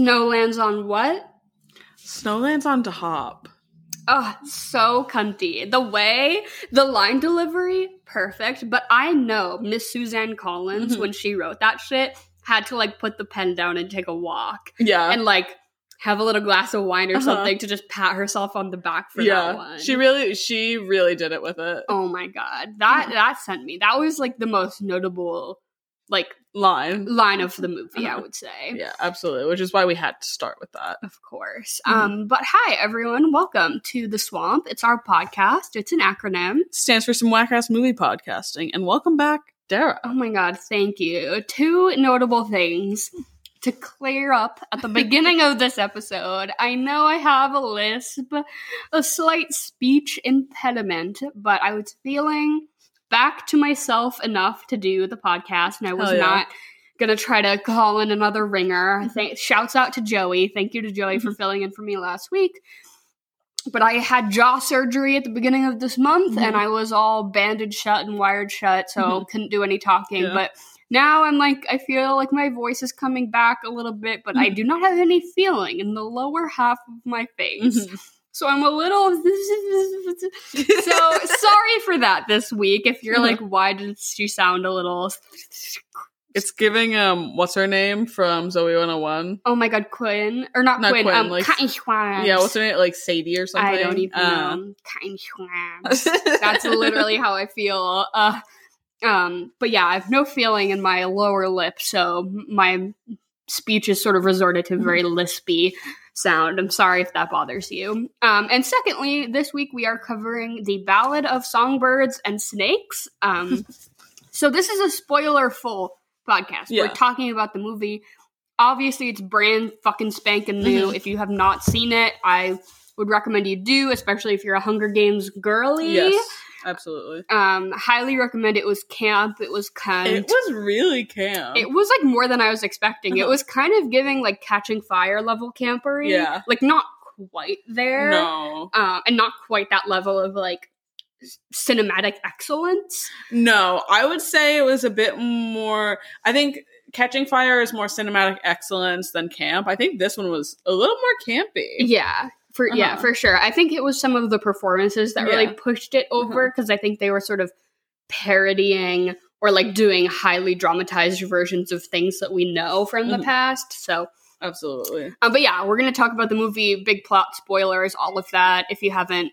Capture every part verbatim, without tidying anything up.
Snow lands on what? Snow lands on top. Oh, so comfy. The way, the line delivery, perfect. But I know Miss Suzanne Collins, mm-hmm. when she wrote that shit, had to, like, put the pen down and take a walk. Yeah. And, like, have a little glass of wine or uh-huh. something to just pat herself on the back for yeah. that one. She really, she really did it with it. Oh, my God. That, yeah. that sent me. That was, like, the most notable, like, line line of the movie, uh-huh. I would say. Yeah, absolutely, which is why we had to start with that, of course. Mm-hmm. um but hi everyone, welcome to The Swamp. It's our podcast. It's an acronym, stands for Some Whack-Ass Movie Podcasting. And welcome back, Dara. Oh my God, thank you. Two notable things to clear up at the beginning of this episode. I know I have a lisp, a slight speech impediment, but I was feeling back to myself enough to do the podcast, and I was yeah. not gonna try to call in another ringer. Thank- shouts out to Joey. Thank you to Joey for filling in for me last week. But I had jaw surgery at the beginning of this month, mm-hmm. and I was all bandaged shut and wired shut, so mm-hmm. couldn't do any talking. Yeah. But now I'm like, I feel like my voice is coming back a little bit, but mm-hmm. I do not have any feeling in the lower half of my face. Mm-hmm. So I'm a little, so sorry for that this week. If you're like, why did she sound a little? It's giving, um, what's her name from Zoe one oh one? Oh my God, Quinn. Or not, not Quinn, Quinn, um, like, yeah, what's her name? Like Sadie or something? I don't even um, know. That's literally how I feel. Uh, um, but yeah, I have no feeling in my lower lip, so my speech is sort of resorted to very lispy sound. I'm sorry if that bothers you. Um, and secondly, this week we are covering The Ballad of Songbirds and Snakes. Um, so this is a spoiler-full podcast. Yeah. We're talking about the movie. Obviously, it's brand fucking spanking new. Mm-hmm. If you have not seen it, I would recommend you do, especially if you're a Hunger Games girly. Yes, absolutely. Um, highly recommend. It was camp. It was cunt. It was really camp. It was like more than I was expecting. It was kind of giving like Catching Fire level campery. Yeah. Like not quite there. No. Um, and not quite that level of like cinematic excellence. No, I would say it was a bit more, I think Catching Fire is more cinematic excellence than camp. I think this one was a little more campy. Yeah. For, uh-huh. Yeah, for sure. I think it was some of the performances that yeah. really pushed it over, because uh-huh. I think they were sort of parodying or like doing highly dramatized versions of things that we know from mm-hmm. the past. So absolutely. Um, but yeah, we're going to talk about the movie, big plot spoilers, all of that. If you haven't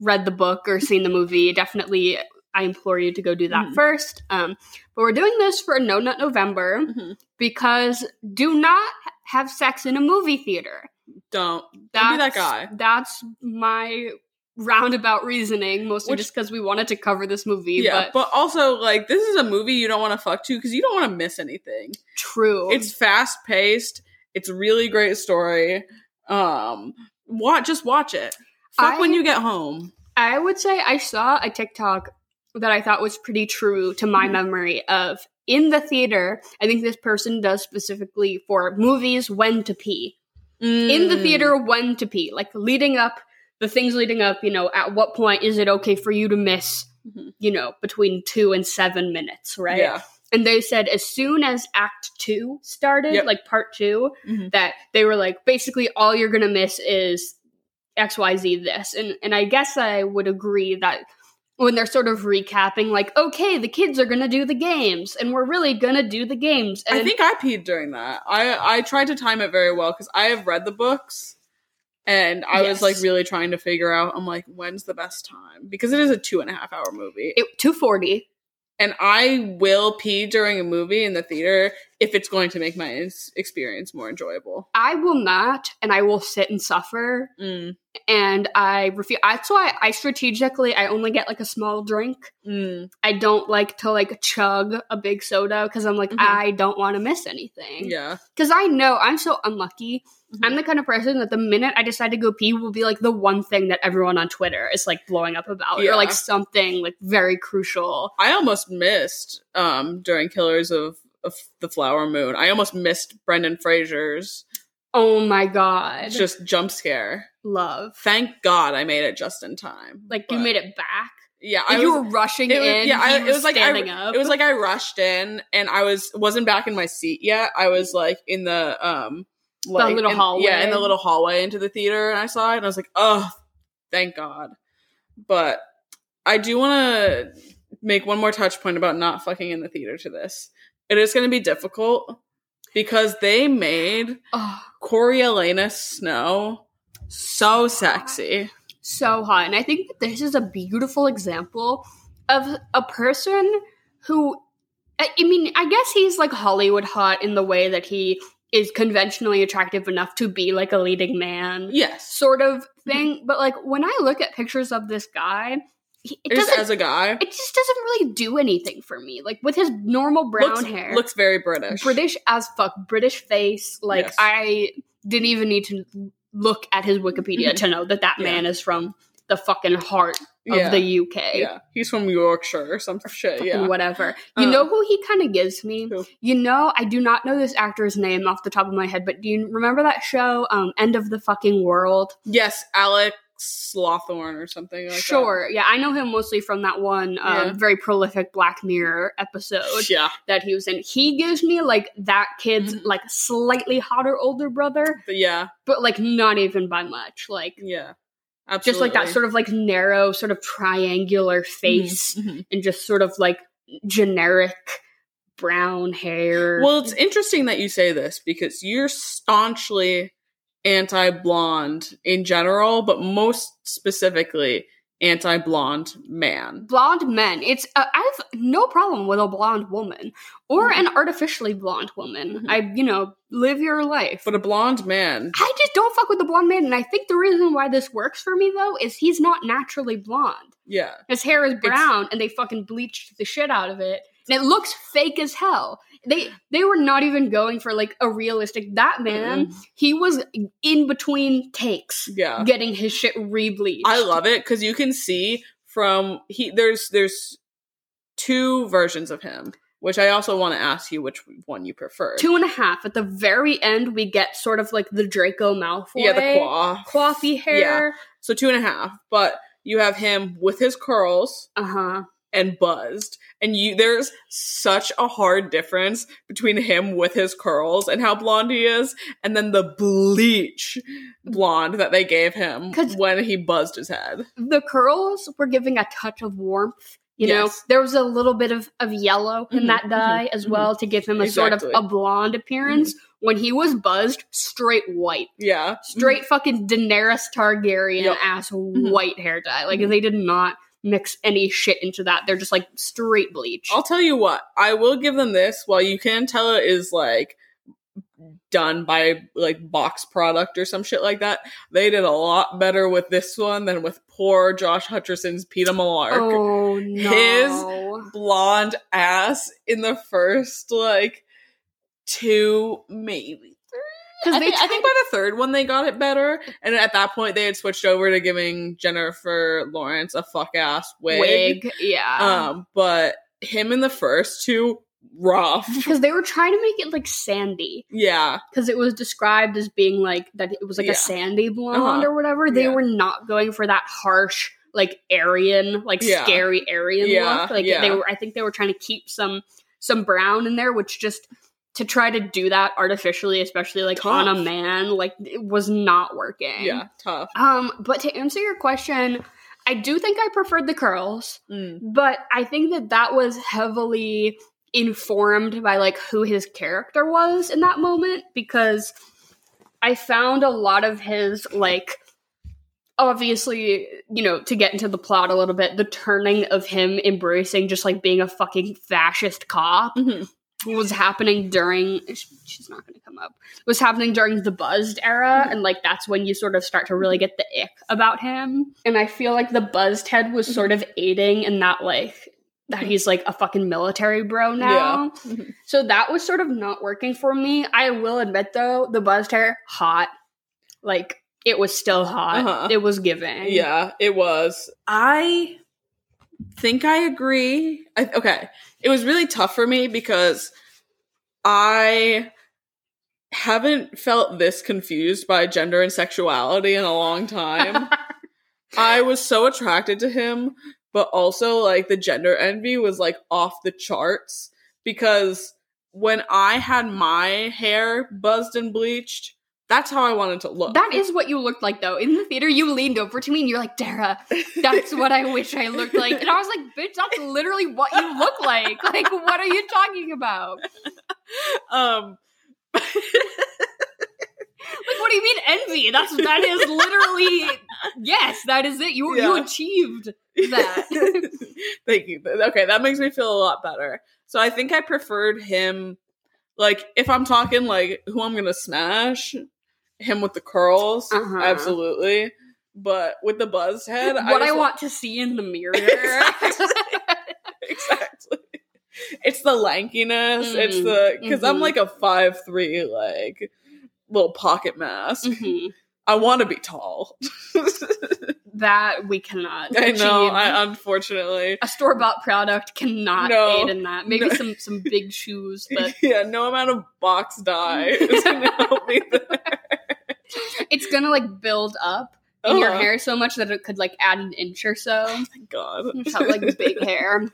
read the book or seen the movie, definitely I implore you to go do that mm-hmm. first. Um, but we're doing this for No Nut November mm-hmm. because do not have sex in a movie theater. Don't. Don't be that guy. That's my roundabout reasoning, mostly Which, just because we wanted to cover this movie. Yeah, but, but also, like, this is a movie you don't want to fuck to because you don't want to miss anything. True. It's fast-paced. It's a really great story. Um, watch, just watch it. Fuck I, when you get home. I would say I saw a TikTok that I thought was pretty true to my mm-hmm. memory of in the theater, I think this person does specifically for movies when to pee. In the theater, when to pee, like leading up, the things leading up, you know, at what point is it okay for you to miss, mm-hmm. you know, between two and seven minutes, right? Yeah. And they said as soon as act two started, yep. like part two, mm-hmm. that they were like, basically all you're going to miss is X Y Z this. And, and I guess I would agree that when they're sort of recapping, like, okay, the kids are going to do the games, and we're really going to do the games. And I think I peed during that. I, I tried to time it very well, because I have read the books, and I yes. was, like, really trying to figure out, I'm like, when's the best time? Because it is a two and a half hour movie. It, two forty. And I will pee during a movie in the theater if it's going to make my experience more enjoyable. I will not, and I will sit and suffer. Mm. And I refuse. That's why I strategically, I only get like a small drink. Mm. I don't like to like chug a big soda because I'm like, mm-hmm. I don't want to miss anything. Yeah. Because I know I'm so unlucky. Mm-hmm. I'm the kind of person that the minute I decide to go pee will be like the one thing that everyone on Twitter is like blowing up about yeah. or like something like very crucial. I almost missed um, during Killers of, of the Flower Moon. I almost missed Brendan Fraser's. Oh my God. Just jump scare. Love. Thank God I made it just in time. Like but, you made it back? Yeah. Like I you was, were rushing it was, in. Yeah, I, it was like I, up. It was like I rushed in and I was wasn't back in my seat yet. I was like in the um like, the little in, hallway. Yeah, in the little hallway into the theater, and I saw it, and I was like, oh, thank God. But I do want to make one more touch point about not fucking in the theater to this. It is going to be difficult because they made oh. Coriolanus Snow so sexy. So hot. And I think that this is a beautiful example of a person who, I mean, I guess he's like Hollywood hot in the way that he is conventionally attractive enough to be like a leading man. Yes. Sort of thing. Mm-hmm. But like when I look at pictures of this guy, he, it just as a guy, it just doesn't really do anything for me. Like with his normal brown looks, hair. Looks very British. British as fuck. British face. Like yes. I didn't even need to look at his Wikipedia to know that that yeah. man is from the fucking heart of yeah. the U K. Yeah, he's from Yorkshire or some or shit, yeah. whatever. You um, know who he kind of gives me? Who? You know, I do not know this actor's name off the top of my head, but do you remember that show, um, End of the Fucking World? Yes, Alex Lawthorne or something like sure, that. Sure, yeah, I know him mostly from that one um, yeah. very prolific Black Mirror episode yeah. that he was in. He gives me, like, that kid's, mm-hmm. like, slightly hotter older brother. But yeah. But, like, not even by much, like... Yeah. Absolutely. Just like that sort of like narrow, sort of triangular face mm-hmm. and just sort of like generic brown hair. Well, it's interesting that you say this because you're staunchly anti-blonde in general, but most specifically anti-blonde man. Blonde men. It's uh, I have no problem with a blonde woman or mm-hmm. an artificially blonde woman. Mm-hmm. I, you know, live your life. But a blonde man. I just don't fuck with the blonde man. And I think the reason why this works for me, though, is he's not naturally blonde. Yeah. His hair is brown it's- and they fucking bleached the shit out of it. And it looks fake as hell. They they were not even going for, like, a realistic... That man, mm-hmm. he was in between takes yeah. getting his shit re-bleached. I love it, because you can see from... he There's there's two versions of him, which I also want to ask you which one you prefer. Two and a half. At the very end, we get sort of, like, the Draco Malfoy. Yeah, the coif. Coiffy hair. Yeah. So two and a half. But you have him with his curls. Uh-huh. And buzzed. And you there's such a hard difference between him with his curls and how blonde he is, and then the bleach blonde that they gave him when he buzzed his head. The curls were giving a touch of warmth. You yes. know, there was a little bit of, of yellow in mm-hmm, that dye mm-hmm, as well mm-hmm. to give him a exactly. sort of a blonde appearance. Mm-hmm. When he was buzzed, straight white. Yeah. Straight mm-hmm. fucking Daenerys Targaryen yep. ass mm-hmm. white hair dye. Like, mm-hmm. they did not mix any shit into that. They're just like straight bleach. I'll tell you what, I will give them this. While you can tell it is like done by like box product or some shit like that, they did a lot better with this one than with poor Josh Hutcherson's Peter Millark. Oh no. His blonde ass in the first like two, maybe three. I, they think, tried- I think by the third one they got it better, and at that point they had switched over to giving Jennifer Lawrence a fuck ass wig. Wig, yeah. Um, but him in the first two, rough, because they were trying to make it like sandy. Yeah, because it was described as being like that it was like yeah. a sandy blonde uh-huh. or whatever. They yeah. were not going for that harsh, like Aryan, like yeah. scary Aryan yeah. look. Like yeah. they were. I think they were trying to keep some some brown in there, which just. To try to do that artificially, especially, like, tough. On a man, like, it was not working. Yeah, tough. Um, but to answer your question, I do think I preferred the curls, mm. but I think that that was heavily informed by, like, who his character was in that moment, because I found a lot of his, like, obviously, you know, to get into the plot a little bit, the turning of him embracing just, like, being a fucking fascist cop. Mm-hmm. was happening during she's not going to come up was happening during the buzzed era, and like that's when you sort of start to really get the ick about him. And I feel like the buzzed head was sort of aiding in that, like that he's like a fucking military bro now. Yeah. So that was sort of not working for me. I will admit though, the buzzed hair, hot. Like it was still hot. Uh-huh. It was giving. Yeah, it was. I think I agree. I, okay. It was really tough for me because I haven't felt this confused by gender and sexuality in a long time. I was so attracted to him, but also like the gender envy was like off the charts, because when I had my hair buzzed and bleached, That's how I wanted to look. That is what you looked like, though. In the theater, you leaned over to me and you're like, Dara, that's what I wish I looked like. And I was like, bitch, that's literally what you look like. Like, what are you talking about? Um... Like, what do you mean envy? That's that is literally yes, that is it. You yeah. you achieved that. Thank you. Okay, that makes me feel a lot better. So I think I preferred him. Like, if I'm talking like who I'm gonna smash, him with the curls, uh-huh. absolutely. But with the buzz head, what I, I want like, to see in the mirror. Exactly. Exactly. It's the lankiness. Mm-hmm. It's the because mm-hmm. I'm like a five three like. Little pocket mask. Mm-hmm. I want to be tall. That we cannot I achieve. Know, I, unfortunately. A store-bought product cannot no, aid in that. Maybe no. some, some big shoes. But... Yeah, no amount of box dye is going to help me there. It's going to, like, build up in uh-huh. your hair so much that it could, like, add an inch or so. Oh, thank God. It's got, like, big hair.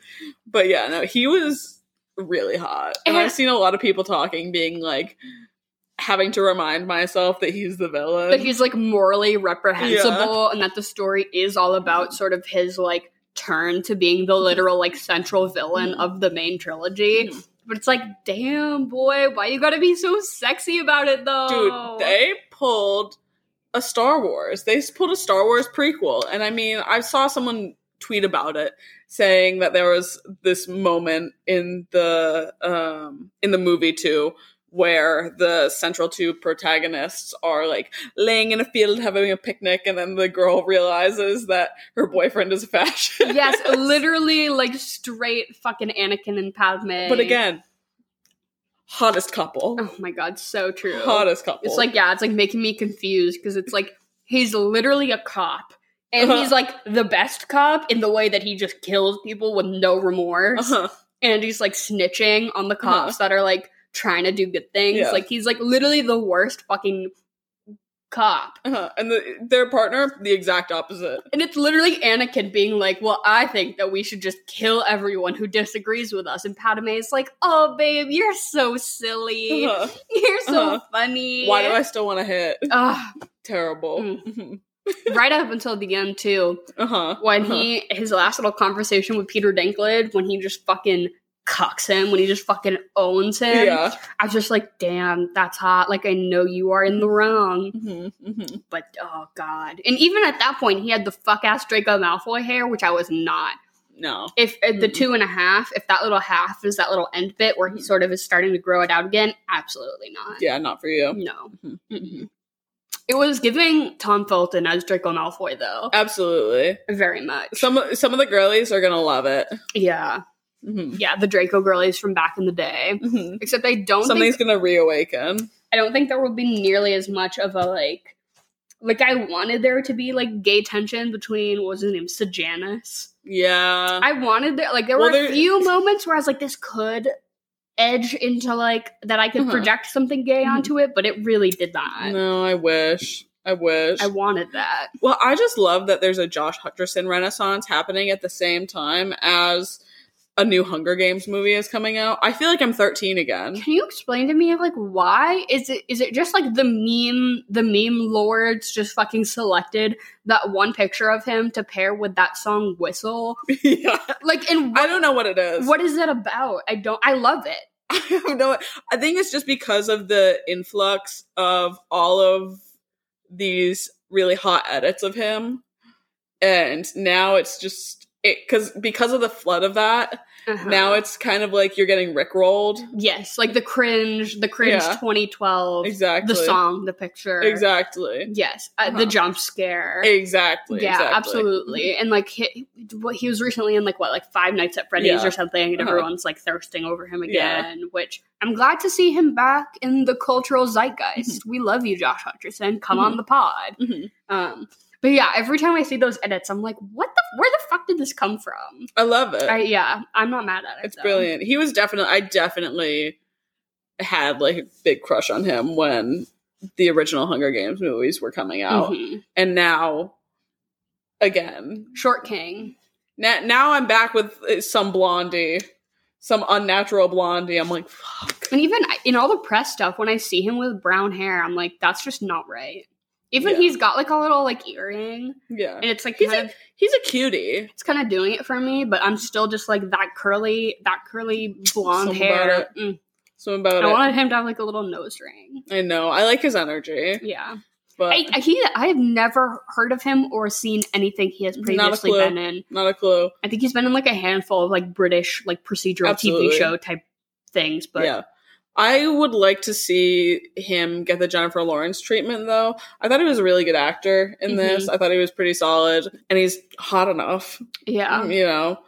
But, yeah, no, he was really hot. And, and I've seen a lot of people talking, being like... having to remind myself that he's the villain. That he's, like, morally reprehensible yeah. and that the story is all about sort of his, like, turn to being the literal, like, central villain mm. of the main trilogy. Mm. But it's like, damn, boy, why you gotta be so sexy about it, though? Dude, they pulled a Star Wars. They pulled a Star Wars prequel. And, I mean, I saw someone tweet about it saying that there was this moment in the um, in the movie, too, where the central two protagonists are, like, laying in a field having a picnic, and then the girl realizes that her boyfriend is a fascist. Yes, literally, like, straight fucking Anakin and Padme. But again, hottest couple. Oh my God, so true. Hottest couple. It's like, yeah, it's, like, making me confused, because it's, like, he's literally a cop. And uh-huh. he's, like, the best cop in the way that he just kills people with no remorse. Uh-huh. And he's, like, snitching on the cops uh-huh. that are, like, trying to do good things yeah. like he's like literally the worst fucking cop uh-huh. and the, their partner the exact opposite, and it's literally Anakin being like, well, I think that we should just kill everyone who disagrees with us, and Padme is like, oh babe, you're so silly uh-huh. you're so uh-huh. funny, why do I still want to hit uh, terrible mm-hmm. right up until the end too uh-huh when uh-huh. he his last little conversation with Peter Dinklage, when he just fucking cucks him, when he just fucking owns him. Yeah. I was just like, damn, that's hot. Like, I know you are in the wrong. Mm-hmm, mm-hmm. But, oh, God. And even at that point, he had the fuck-ass Draco Malfoy hair, which I was not. No. If mm-hmm. the two and a half, if that little half is that little end bit where he sort of is starting to grow it out again, absolutely not. Yeah, not for you. No. Mm-hmm. Mm-hmm. It was giving Tom Felton as Draco Malfoy, though. Absolutely. Very much. Some, some of the girlies are gonna love it. Yeah. Mm-hmm. Yeah, the Draco girlies from back in the day. Mm-hmm. Except I don't Something's think... Something's gonna reawaken. I don't think there will be nearly as much of a, like... Like, I wanted there to be, like, gay tension between, what was his name, Sejanus? Yeah. I wanted there... Like, there well, were there... a few moments where I was like, this could edge into, like... That I could uh-huh. project something gay mm-hmm. onto it, but it really did not. No, I wish. I wish. I wanted that. Well, I just love that there's a Josh Hutcherson renaissance happening at the same time as... a new Hunger Games movie is coming out. I feel like I'm thirteen again. Can you explain to me, like, why? Is it is it just, like, the meme, the meme lords just fucking selected that one picture of him to pair with that song Whistle? Yeah. Like, and what, I don't know what it is. What is it about? I don't, I love it. I don't know. I think it's just because of the influx of all of these really hot edits of him. And now it's just, It, cause, because of the flood of that, uh-huh. now it's kind of like you're getting rickrolled. Yes, like the cringe, the cringe yeah. twenty twelve. Exactly. The song, the picture. Exactly. Yes, uh-huh. uh, the jump scare. Exactly. Yeah, exactly. Absolutely. Mm-hmm. And like he, he was recently in like what, like Five Nights at Freddy's yeah. or something, and uh-huh. everyone's like thirsting over him again, yeah. which I'm glad to see him back in the cultural zeitgeist. Mm-hmm. We love you, Josh Hutcherson. Come mm-hmm. on the pod. Mm-hmm. Um, But yeah, every time I see those edits, I'm like, what the, where the fuck did this come from? I love it. I, yeah, I'm not mad at it. It's though. Brilliant. He was definitely, I definitely had like a big crush on him when the original Hunger Games movies were coming out. Mm-hmm. And now, again. Short King. Now, now I'm back with some Blondie. some unnatural blondie. I'm like, fuck. And even in all the press stuff, when I see him with brown hair, I'm like, that's just not right. Even yeah. he's got like a little like earring. Yeah. And it's like he's kind a, of, he's a cutie. It's kind of doing it for me, but I'm still just like that curly that curly blonde Something hair. About mm. Something about I it. I wanted him to have like a little nose ring. I know. I like his energy. Yeah. But I, I, he, I have never heard of him or seen anything he has previously been in. Not a clue. I think he's been in like a handful of like British like procedural Absolutely. T V show type things, but yeah. I would like to see him get the Jennifer Lawrence treatment, though. I thought he was a really good actor in mm-hmm. this. I thought he was pretty solid, and he's hot enough. Yeah. You know?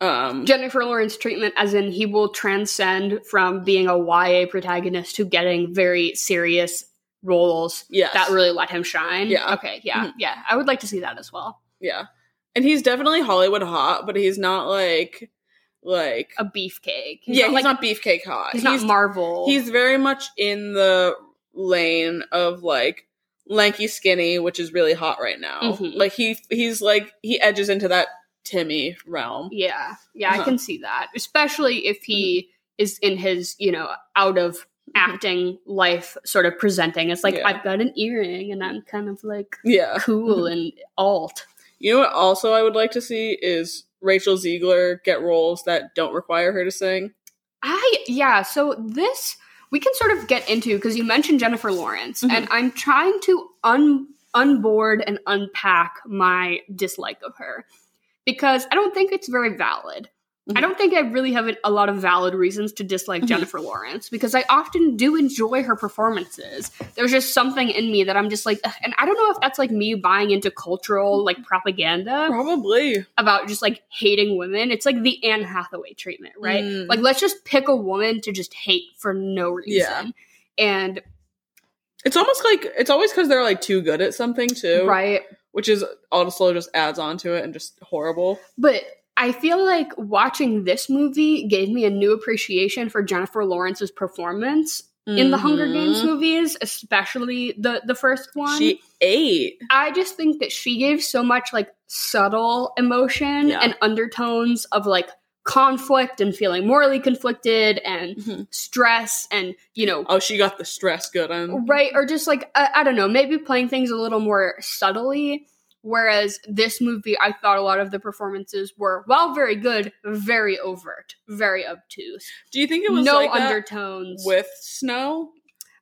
Um, Jennifer Lawrence treatment, as in he will transcend from being a Y A protagonist to getting very serious roles yes. that really let him shine. Yeah. Okay, yeah, mm-hmm. yeah. I would like to see that as well. Yeah. And he's definitely Hollywood hot, but he's not, like... like a beefcake. He's yeah, not, he's like, not beefcake hot. He's, he's not Marvel. He's very much in the lane of like lanky skinny, which is really hot right now. Mm-hmm. Like he he's like he edges into that Timmy realm. Yeah. Yeah, uh-huh. I can see that. Especially if he mm-hmm. is in his, you know, out of acting life sort of presenting. It's like yeah. I've got an earring and I'm kind of like yeah. cool and alt. You know what also I would like to see is Rachel Zegler get roles that don't require her to sing. I, yeah, so this, we can sort of get into, because you mentioned Jennifer Lawrence, mm-hmm. and I'm trying to un unboard and unpack my dislike of her, because I don't think it's very valid. Mm-hmm. I don't think I really have a lot of valid reasons to dislike mm-hmm. Jennifer Lawrence, because I often do enjoy her performances. There's just something in me that I'm just like, ugh. And I don't know if that's like me buying into cultural like propaganda. Probably. About just like hating women. It's like the Anne Hathaway treatment, right? Mm. Like let's just pick a woman to just hate for no reason. Yeah. And it's almost like, it's always because they're like too good at something too. Right. Which is also just adds on to it and just horrible. But I feel like watching this movie gave me a new appreciation for Jennifer Lawrence's performance mm-hmm. in the Hunger Games movies, especially the, the first one. She ate. I just think that she gave so much, like, subtle emotion yeah. and undertones of, like, conflict and feeling morally conflicted and mm-hmm. stress and, you know. Oh, she got the stress good on. Right, or just, like, I, I don't know, maybe playing things a little more subtly. Whereas this movie, I thought a lot of the performances were, well, very good, very overt, very obtuse. Do you think it was no like undertones that with Snow?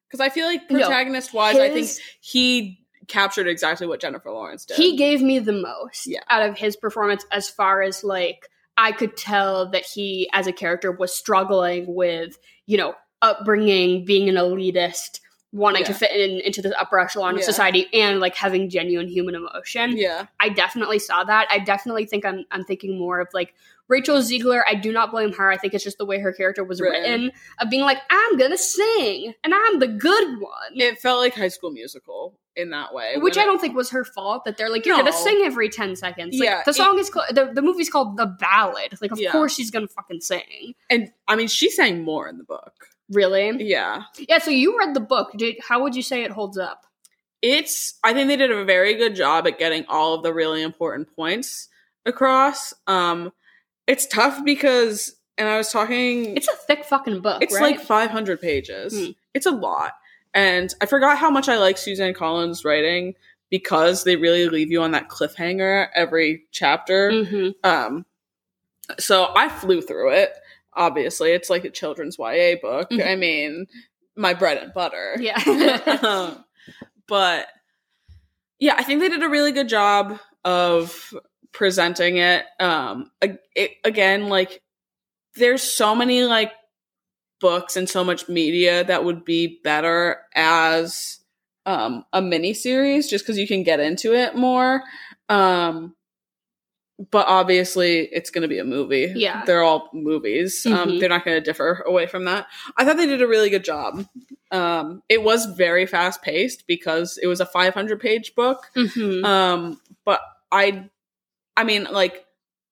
Because I feel like protagonist-wise, no, his, I think he captured exactly what Jennifer Lawrence did. He gave me the most yeah. out of his performance as far as, like, I could tell that he, as a character, was struggling with, you know, upbringing, being an elitist, wanting yeah. to fit in into this upper echelon of yeah. society and, like, having genuine human emotion. Yeah. I definitely saw that. I definitely think I'm I'm thinking more of, like, Rachel Zegler. I do not blame her. I think it's just the way her character was written. written of being like, I'm gonna sing, and I'm the good one. It felt like High School Musical in that way. Which I don't it, think was her fault, that they're like, you're no. gonna sing every ten seconds. Like, yeah. The song it, is called, the, the movie's called The Ballad. Like, of yeah. course she's gonna fucking sing. And, I mean, she sang more in the book. Really? Yeah. Yeah, so you read the book. Did, how would you say it holds up? It's, I think they did a very good job at getting all of the really important points across. Um, it's tough because, and I was talking... It's a thick fucking book, it's right? It's like five hundred pages. Hmm. It's a lot. And I forgot how much I like Suzanne Collins' writing because they really leave you on that cliffhanger every chapter. Mm-hmm. Um, so I flew through it. Obviously, it's like a children's Y A book. Mm-hmm. I mean, my bread and butter. Yeah. um, but, yeah, I think they did a really good job of presenting it. Um, it again, like, there's so many, like, books and so much media that would be better as um, a miniseries just because you can get into it more. Um But obviously, it's going to be a movie. Yeah. They're all movies. Mm-hmm. Um, they're not going to differ away from that. I thought they did a really good job. Um, it was very fast-paced because it was a five hundred page book. Mm-hmm. Um, but I, I mean, like,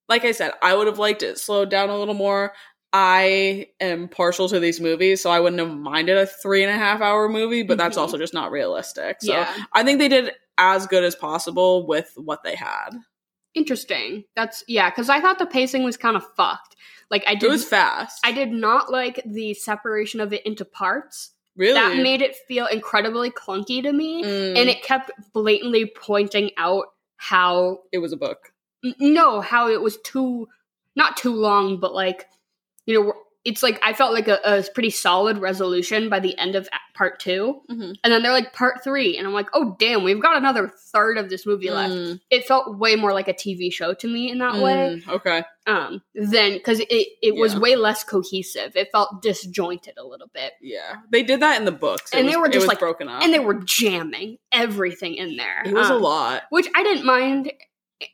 like I said, I would have liked it slowed down a little more. I am partial to these movies, so I wouldn't have minded a three and a half hour movie, but mm-hmm. that's also just not realistic. So yeah. I think they did as good as possible with what they had. Interesting. That's, yeah, because I thought the pacing was kind of fucked. Like I did, it was fast. I did not like the separation of it into parts. Really? That made it feel incredibly clunky to me, mm. and it kept blatantly pointing out how it was a book. N- no, how it was too, not too long, but like, you know, it's like I felt like a, a pretty solid resolution by the end of part two, mm-hmm. and then they're like part three, and I'm like, oh damn, we've got another third of this movie left. Mm. It felt way more like a T V show to me in that mm, way. Okay. Um. Then because it it yeah. was way less cohesive. It felt disjointed a little bit. Yeah, they did that in the books, it and was, they were just like broken up, and they were jamming everything in there. It was um, a lot, which I didn't mind.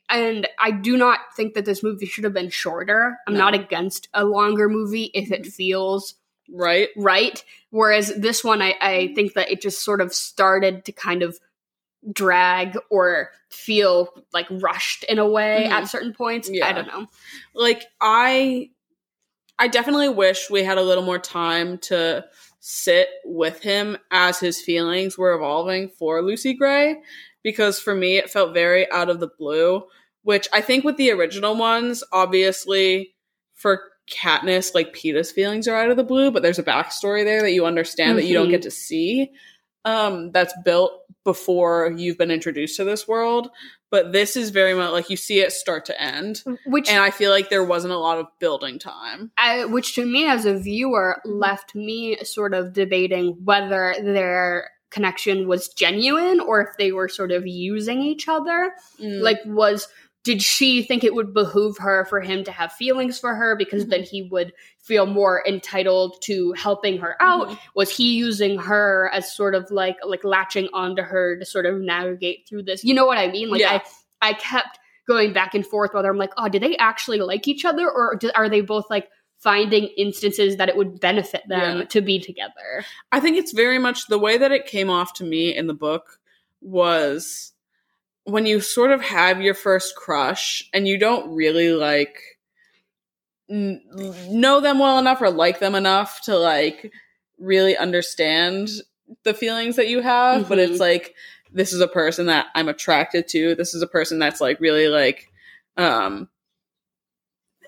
And I do not think that this movie should have been shorter. I'm no. not against a longer movie if it feels right. Right. Whereas this one, I, I think that it just sort of started to kind of drag or feel like rushed in a way mm-hmm. at certain points. Yeah. I don't know. Like I, I definitely wish we had a little more time to sit with him as his feelings were evolving for Lucy Gray. Because for me, it felt very out of the blue, which I think with the original ones, obviously for Katniss, like PETA's feelings are out of the blue, but there's a backstory there that you understand mm-hmm. that you don't get to see um, that's built before you've been introduced to this world. But this is very much like you see it start to end, which, and I feel like there wasn't a lot of building time. I, which to me as a viewer left me sort of debating whether they're connection was genuine or if they were sort of using each other. Mm. Like was did she think it would behoove her for him to have feelings for her because mm-hmm. then he would feel more entitled to helping her out? Mm-hmm. Was he using her as sort of like like latching onto her to sort of navigate through this? You know what I mean? Like yeah. I I kept going back and forth whether I'm like, oh, do they actually like each other or do, are they both like finding instances that it would benefit them yeah. to be together. I think it's very much the way that it came off to me in the book was when you sort of have your first crush and you don't really like n- know them well enough or like them enough to like really understand the feelings that you have. Mm-hmm. But it's like, this is a person that I'm attracted to. This is a person that's like really like, um,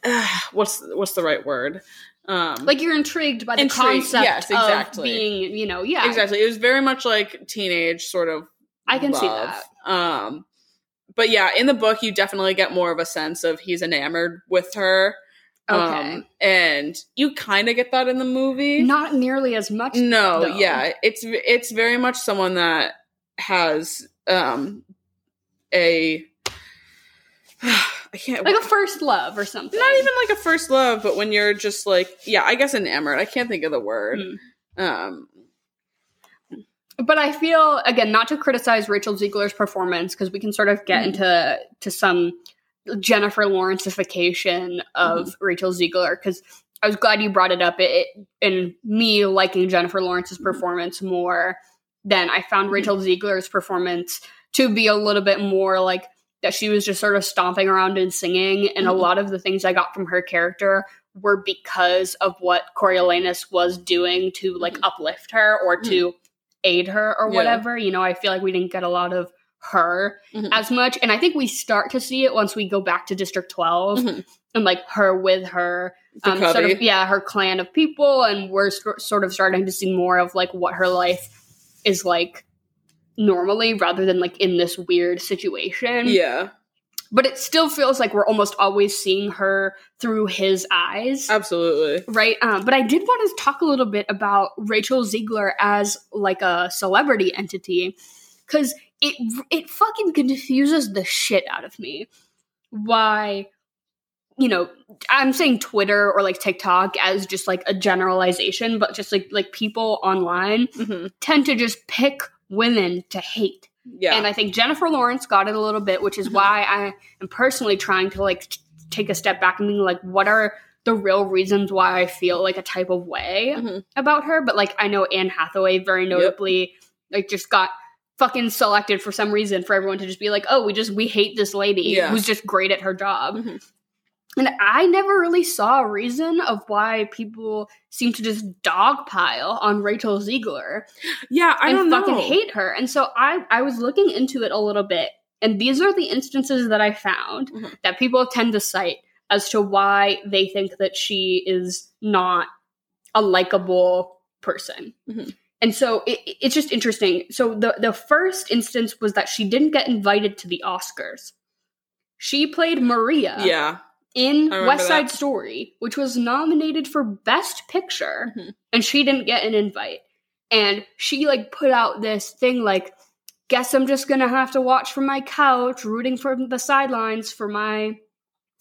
Uh, what's what's the right word? Um, like you're intrigued by the intrigued, concept yes, exactly. of being, you know, yeah. Exactly. It was very much like teenage sort of I can love. see that. Um, but yeah, in the book, you definitely get more of a sense of he's enamored with her. Okay. Um, and you kind of get that in the movie. Not nearly as much. No, though. yeah. It's, it's very much someone that has um, a... I can't like a first love or something. Not even like a first love, but when you're just like, yeah, I guess enamored. I can't think of the word. Mm. Um, but I feel again, not to criticize Rachel Zegler's performance because we can sort of get mm-hmm. into to some Jennifer Lawrencefication of mm-hmm. Rachel Zegler because I was glad you brought it up. It, it and me liking Jennifer Lawrence's mm-hmm. performance more than I found mm-hmm. Rachel Zegler's performance to be a little bit more like. That she was just sort of stomping around and singing. And mm-hmm. a lot of the things I got from her character were because of what Coriolanus was doing to, like, mm-hmm. uplift her or mm-hmm. to aid her or yeah. whatever. You know, I feel like we didn't get a lot of her mm-hmm. as much. And I think we start to see it once we go back to District twelve mm-hmm. and, like, her with her. Um, sort of, yeah, her clan of people. And we're st- sort of starting to see more of, like, what her life is like. Normally rather than like in this weird situation. Yeah. But it still feels like we're almost always seeing her through his eyes. Absolutely. Right. Um, but I did want to talk a little bit about Rachel Zegler as like a celebrity entity because it, it fucking confuses the shit out of me. Why, you know, I'm saying Twitter or like TikTok as just like a generalization, but just like, like people online mm-hmm. tend to just pick women to hate. Yeah. And I think Jennifer Lawrence got it a little bit, which is why I am personally trying to like t- take a step back and be like, what are the real reasons why I feel like a type of way mm-hmm. about her? But like, I know Anne Hathaway very notably, yep. like just got fucking selected for some reason for everyone to just be like, oh, we just, we hate this lady yeah. who's just great at her job. Mm-hmm. And I never really saw a reason of why people seem to just dogpile on Rachel Zegler. Yeah, I don't know. And fucking hate her. And so I, I was looking into it a little bit, and these are the instances that I found mm-hmm. that people tend to cite as to why they think that she is not a likable person. Mm-hmm. And so it, it's just interesting. So the, the first instance was that she didn't get invited to the Oscars. She played Maria yeah. in West Side that. Story, which was nominated for Best Picture, mm-hmm. and she didn't get an invite. And she, like, put out this thing like, guess I'm just going to have to watch from my couch, rooting from the sidelines for my...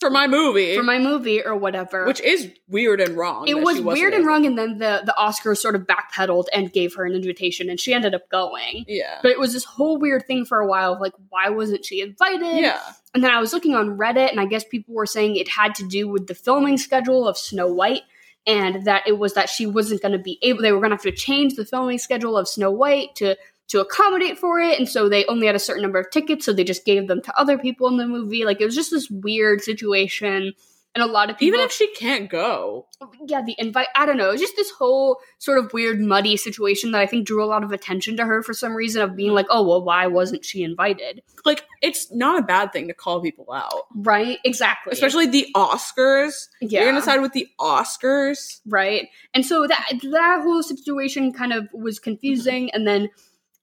For my movie. For my movie or whatever. Which is weird and wrong. It was weird and wrong, and then the, the Oscars sort of backpedaled and gave her an invitation, and she ended up going. Yeah. But it was this whole weird thing for a while of, like, why wasn't she invited? Yeah. And then I was looking on Reddit, and I guess people were saying it had to do with the filming schedule of Snow White, and that it was that she wasn't going to be able... They were going to have to change the filming schedule of Snow White to... to accommodate for it, and so they only had a certain number of tickets, so they just gave them to other people in the movie. Like, it was just this weird situation, and a lot of people... Even if she can't go. Yeah, the invite... I don't know. It was just this whole sort of weird, muddy situation that I think drew a lot of attention to her for some reason of being like, oh, well, why wasn't she invited? Like, it's not a bad thing to call people out. Right? Exactly. Especially the Oscars. Yeah. You're gonna side with the Oscars. Right. And so that, that whole situation kind of was confusing, and then...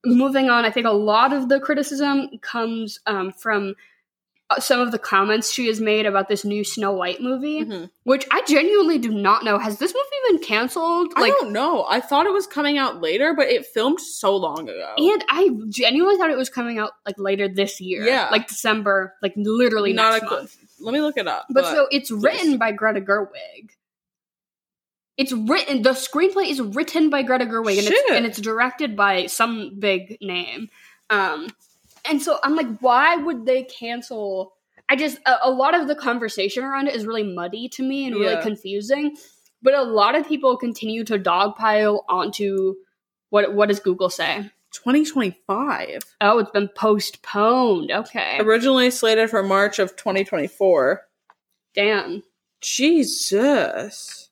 Moving on, I think a lot of the criticism comes um, from some of the comments she has made about this new Snow White movie, mm-hmm. which I genuinely do not know. Has this movie been canceled? Like, I don't know. I thought it was coming out later, but it filmed so long ago. And I genuinely thought it was coming out like later this year. Yeah. Like December, like literally not next a, month. Let me look it up. But, but so it's please. written by Greta Gerwig. It's written, the screenplay is written by Greta Gerwig, and it's, and it's directed by some big name. Um, and so I'm like, why would they cancel? I just, a, a lot of the conversation around it is really muddy to me and yeah. really confusing, but a lot of people continue to dogpile onto, what what does Google say? twenty twenty-five. Oh, it's been postponed. Okay. Originally slated for March of twenty twenty-four. Damn. Jesus.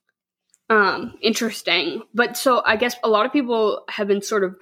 Um, interesting. But so I guess a lot of people have been sort of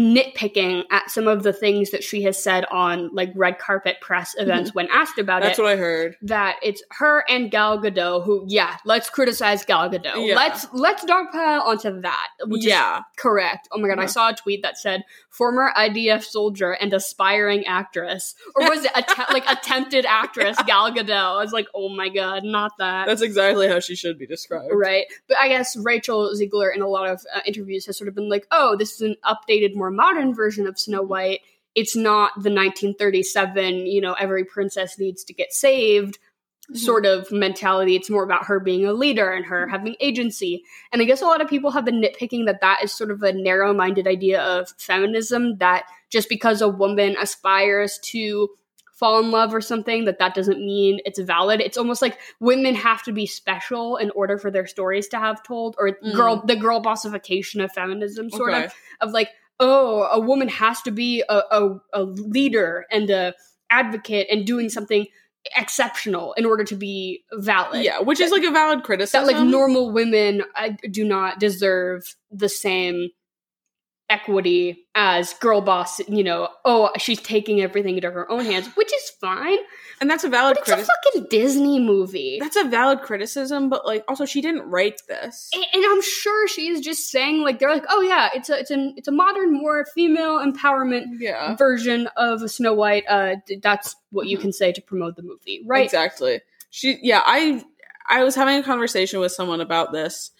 nitpicking at some of the things that she has said on like red carpet press events when asked about That's it. That's what I heard. That it's her and Gal Gadot who, yeah, let's criticize Gal Gadot. Yeah. Let's, let's dogpile onto that. Which yeah. is correct. Oh my God. Yeah. I saw a tweet that said former I D F soldier and aspiring actress, or was it att- like attempted actress Gal Gadot? I was like, oh my God, not that. That's exactly how she should be described. Right. But I guess Rachel Zegler in a lot of uh, interviews has sort of been like, oh, this is an updated, more modern version of Snow White. It's not the nineteen thirty-seven, you know, every princess needs to get saved mm-hmm. sort of mentality. It's more about her being a leader and her having agency. And I guess a lot of people have been nitpicking that that is sort of a narrow-minded idea of feminism, that just because a woman aspires to fall in love or something, that that doesn't mean it's valid. It's almost like women have to be special in order for their stories to have told, or mm. girl the girl bossification of feminism sort okay. of, of like, oh, a woman has to be a, a, a leader and a advocate and doing something exceptional in order to be valid. Yeah, which that, is like a valid criticism. That like normal women uh, do not deserve the same equity as girl boss, you know, oh, she's taking everything into her own hands, which is fine. And that's a valid criticism. It's criti- a fucking Disney movie. That's a valid criticism, but like also she didn't write this. And, and I'm sure she's just saying like they're like, oh yeah, it's a it's an it's a modern, more female empowerment yeah. version of Snow White. Uh that's what you can say to promote the movie, right? Exactly. She yeah, I I was having a conversation with someone about this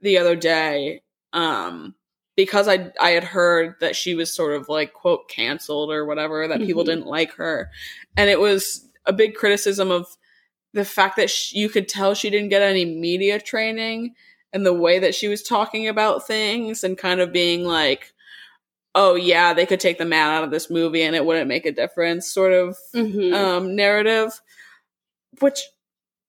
the other day. Um Because I I had heard that she was sort of like, quote, canceled or whatever, that mm-hmm. people didn't like her. And it was a big criticism of the fact that she, you could tell she didn't get any media training and the way that she was talking about things and kind of being like, oh, yeah, they could take the man out of this movie and it wouldn't make a difference sort of mm-hmm. um, narrative. Which,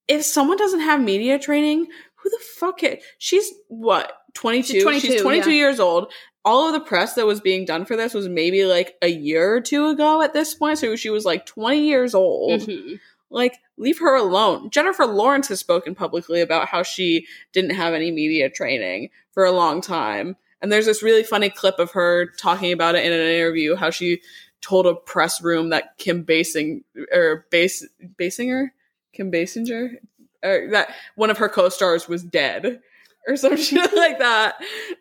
if someone doesn't have media training, who the fuck is... She's what? twenty-two She's twenty-two, She's twenty-two yeah. years old. All of the press that was being done for this was maybe like a year or two ago at this point. So she was like twenty years old. Mm-hmm. Like, leave her alone. Jennifer Lawrence has spoken publicly about how she didn't have any media training for a long time. And there's this really funny clip of her talking about it in an interview, how she told a press room that Kim Basing or Bas- Basinger? Kim Basinger? uh, that one of her co-stars was dead or some shit like that.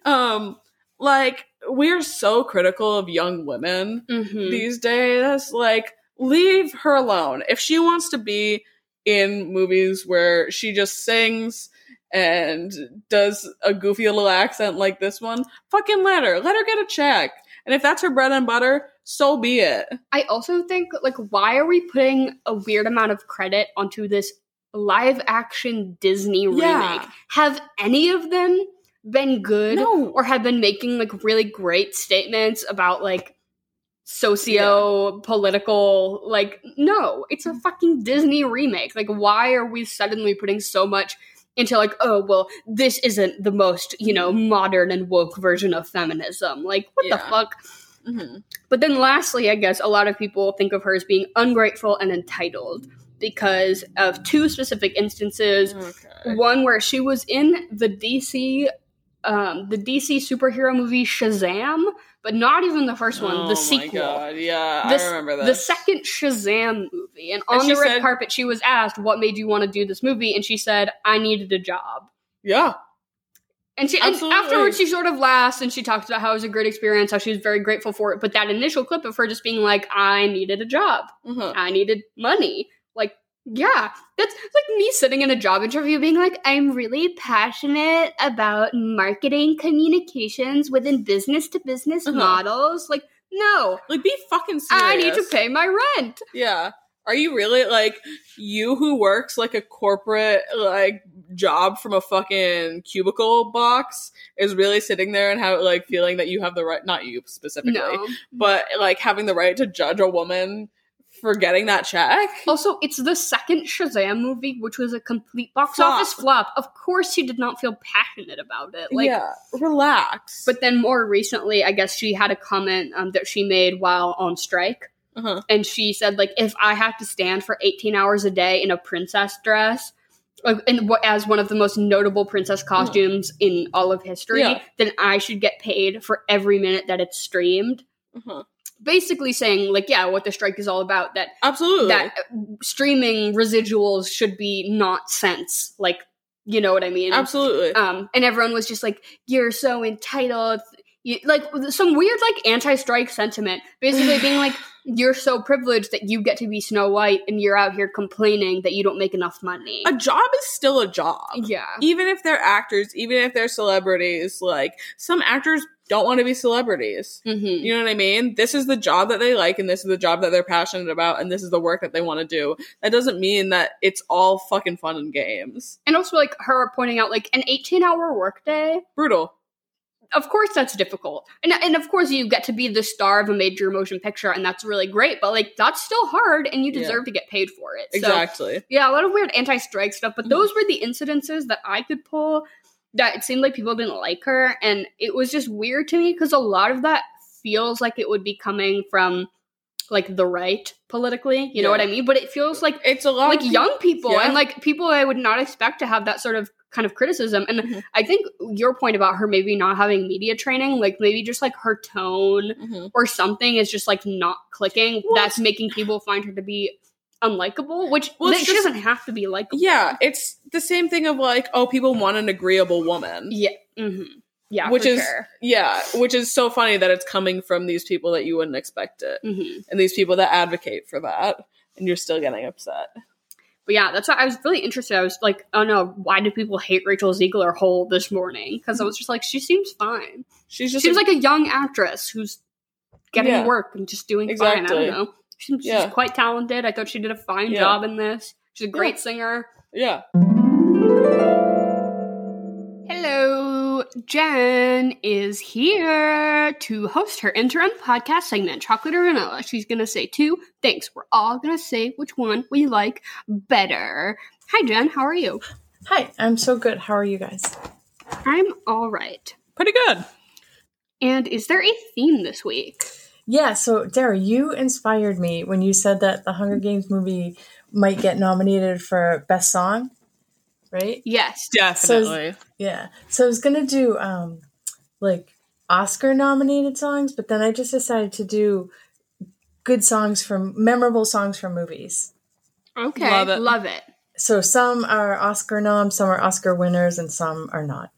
Um, like, we're so critical of young women mm-hmm. these days. Like, leave her alone. If she wants to be in movies where she just sings and does a goofy little accent like this one, fucking let her. Let her get a check. And if that's her bread and butter, so be it. I also think, like, why are we putting a weird amount of credit onto this live action Disney yeah. remake? Have any of them been good no. or have been making, like, really great statements about, like, socio-political, yeah. like, no, it's a fucking Disney remake. Like, why are we suddenly putting so much into, like, oh, well, this isn't the most, you know, modern and woke version of feminism. Like, what yeah. the fuck? Mm-hmm. But then lastly, I guess a lot of people think of her as being ungrateful and entitled because of two specific instances. Okay. One where she was in the D C Um, the D C superhero movie Shazam, but not even the first one, oh the sequel. Oh my god, yeah, this, I remember that. The second Shazam movie. And on and the red said, carpet, she was asked, what made you want to do this movie? And she said, I needed a job. Yeah. And, she, and afterwards, she sort of laughs, and she talks about how it was a great experience, how she was very grateful for it. But that initial clip of her just being like, I needed a job. Uh-huh. I needed money. Like, yeah, that's like me sitting in a job interview being like, I'm really passionate about marketing communications within business-to-business uh-huh. models. Like, no. Like, be fucking serious. I need to pay my rent. Yeah. Are you really, like, you who works, like, a corporate, like, job from a fucking cubicle box is really sitting there and, have like, feeling that you have the right, not you specifically, no. but, like, having the right to judge a woman for getting that check? Also, it's the second Shazam movie, which was a complete box flop. office flop. Of course she did not feel passionate about it. Like, yeah, relax. But then more recently, I guess she had a comment um, that she made while on strike. Uh-huh. And she said, like, if I have to stand for eighteen hours a day in a princess dress, like, and as one of the most notable princess costumes uh-huh. in all of history, yeah. then I should get paid for every minute that it's streamed. Uh-huh. Basically saying, like, yeah, what the strike is all about, that absolutely that streaming residuals should be not cents. Like, you know what I mean? Absolutely. Um, and everyone was just like, you're so entitled. You, like, some weird, like, anti-strike sentiment. Basically being like, you're so privileged that you get to be Snow White and you're out here complaining that you don't make enough money. A job is still a job. Yeah. Even if they're actors, even if they're celebrities, like, some actors don't want to be celebrities. Mm-hmm. You know what I mean? This is the job that they like, and this is the job that they're passionate about, and this is the work that they want to do. That doesn't mean that it's all fucking fun and games. And also, like, her pointing out, like, an eighteen-hour workday. Brutal. Of course that's difficult. And, and of course you get to be the star of a major motion picture, and that's really great, but, like, that's still hard, and you deserve yeah. to get paid for it. Exactly. So, yeah, a lot of weird anti-strike stuff, but those mm-hmm. were the incidences that I could pull that it seemed like people didn't like her, and it was just weird to me because a lot of that feels like it would be coming from, like, the right politically, you yeah. know what I mean? But it feels like it's a lot like of young people yeah. and, like, people I would not expect to have that sort of kind of criticism. And mm-hmm. I think your point about her maybe not having media training, like, maybe just, like, her tone mm-hmm. or something is just, like, not clicking. Well, that's making people find her to be unlikable, which well, she just, doesn't have to be likable. Yeah, it's the same thing of, like, oh, people want an agreeable woman. Yeah, mm-hmm. yeah, which for is sure. yeah, which is so funny that it's coming from these people that you wouldn't expect it, mm-hmm. and these people that advocate for that, and you're still getting upset. But yeah, that's why I was really interested. I was like, oh no, why do people hate Rachel Zegler whole this morning? Because I was just like, she seems fine. She's just seems a- like a young actress who's getting yeah. work and just doing exactly. fine. I don't know. She's yeah. quite talented. I thought she did a fine yeah. job in this. She's a great yeah. singer. Yeah. Hello. Jen is here to host her interim podcast segment, Chocolate or Vanilla. She's going to say two things. We're all going to say which one we like better. Hi, Jen. How are you? Hi. I'm so good. How are you guys? I'm all right. Pretty good. And is there a theme this week? Yeah, so, Dara, you inspired me when you said that the Hunger Games movie might get nominated for Best Song, right? Yes, definitely. So I was, yeah. So I was going to do, um, like, Oscar-nominated songs, but then I just decided to do good songs from, memorable songs from movies. Okay, love it. Love it. So some are Oscar nom, some are Oscar winners, and some are not.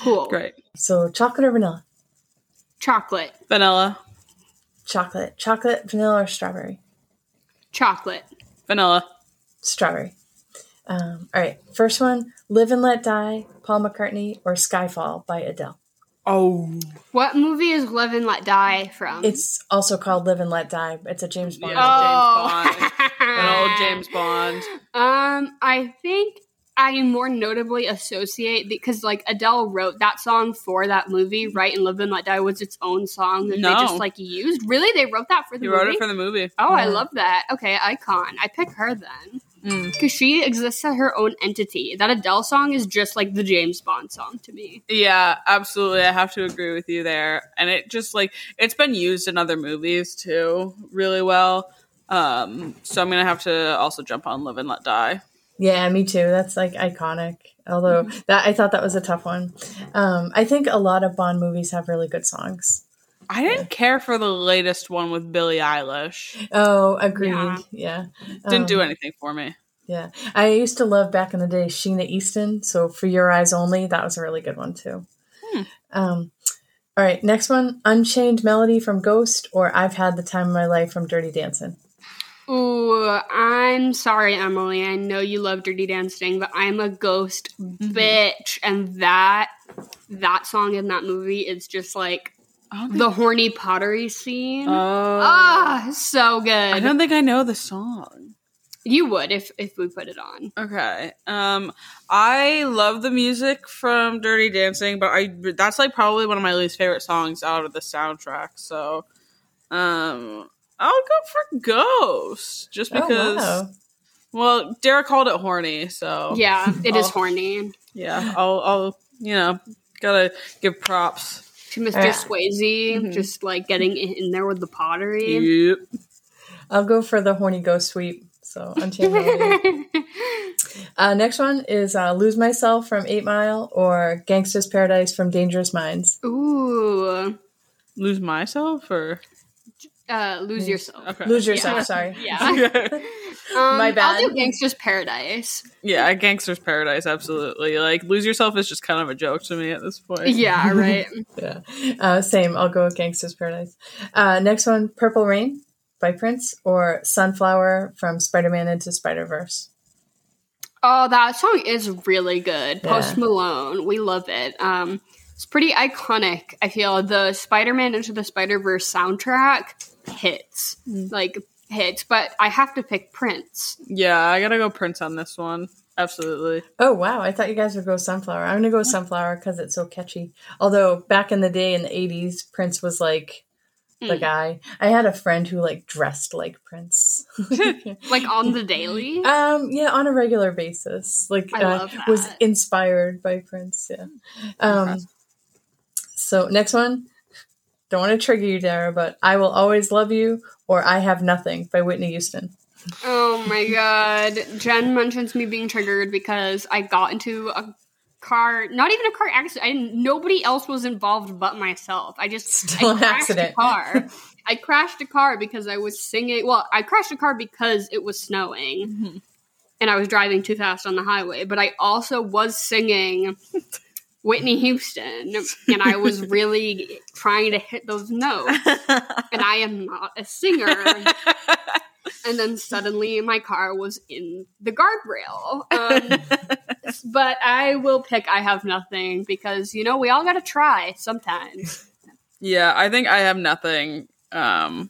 Cool. Great. So chocolate or vanilla? Chocolate. Vanilla. Chocolate. Chocolate, vanilla, or strawberry? Chocolate. Vanilla. Strawberry. Um, all right. First one, Live and Let Die, Paul McCartney, or Skyfall by Adele? Oh. What movie is Live and Let Die from? It's also called Live and Let Die. It's a James Bond. Yeah, oh. James Bond. An old James Bond. Um, I think I more notably associate, because like Adele wrote that song for that movie, right? And Live and Let Die was its own song that no. they just like used. Really? They wrote that for the you movie? They wrote it for the movie. Oh, yeah. I love that. Okay, icon. I pick her then. Because mm. she exists as her own entity. That Adele song is just like the James Bond song to me. Yeah, absolutely. I have to agree with you there. And it just like, it's been used in other movies too really well. Um, so I'm going to have to also jump on Live and Let Die. Yeah, me too. That's like iconic. Although mm-hmm. that I thought that was a tough one. Um, I think a lot of Bond movies have really good songs. I didn't yeah. care for the latest one with Billie Eilish. Oh, agreed. Yeah. yeah. Didn't um, do anything for me. Yeah. I used to love back in the day Sheena Easton. So For Your Eyes Only, that was a really good one too. Hmm. Um, all right. Next one, Unchained Melody from Ghost or I've Had the Time of My Life from Dirty Dancing. Ooh, I'm sorry, Emily. I know you love Dirty Dancing, but I'm a Ghost mm-hmm. bitch. And that that song in that movie is just like oh, the horny pottery scene. Ah, oh. oh, so good. I don't think I know the song. You would if if we put it on. Okay. Um, I love the music from Dirty Dancing, but I that's like probably one of my least favorite songs out of the soundtrack. So, um. I'll go for Ghost, just because, oh, wow. well, Derek called it horny, so. Yeah, it I'll, is horny. Yeah, I'll, I'll, you know, gotta give props. To Mister Right. Swayze, mm-hmm. just, like, getting in there with the pottery. Yep. I'll go for the horny Ghost sweep, so Unchained Melody. Uh, next one is uh, Lose Myself from eight mile or Gangsta's Paradise from Dangerous Minds. Ooh. Lose Myself, or... Uh, lose, lose yourself. Okay. Lose yourself. Yeah. Sorry. Yeah. um, My bad. I'll do Gangster's Paradise. Yeah, Gangster's Paradise. Absolutely. Like Lose Yourself is just kind of a joke to me at this point. Yeah. Right. yeah. Uh, same. I'll go with Gangster's Paradise. Uh, next one: Purple Rain by Prince or Sunflower from Spider-Man Into Spider-Verse. Oh, that song is really good. Yeah. Post Malone. We love it. Um, it's pretty iconic. I feel the Spider-Man Into the Spider-Verse soundtrack. hits like hits but I have to pick Prince. Yeah, I gotta go Prince on this one. Absolutely. Oh wow, I thought you guys would go Sunflower. I'm gonna go Sunflower because it's so catchy, although back in the day in the eighties Prince was like mm. the guy. I had a friend who like dressed like Prince like on the daily um yeah on a regular basis like I uh, love that. Was inspired by Prince. Yeah. um so next one, don't want to trigger you, Dara, but I Will Always Love You or I Have Nothing by Whitney Houston. Oh my god. Jen mentions me being triggered because I got into a car, not even a car accident. I didn't, nobody else was involved but myself. I just Still I crashed an accident. a car. I crashed a car because I was singing. Well, I crashed a car because it was snowing mm-hmm. and I was driving too fast on the highway, but I also was singing Whitney Houston, and I was really trying to hit those notes, and I am not a singer. And then suddenly my car was in the guardrail. Um, but I will pick I Have Nothing because, you know, we all got to try sometimes. Yeah, I think I Have Nothing um,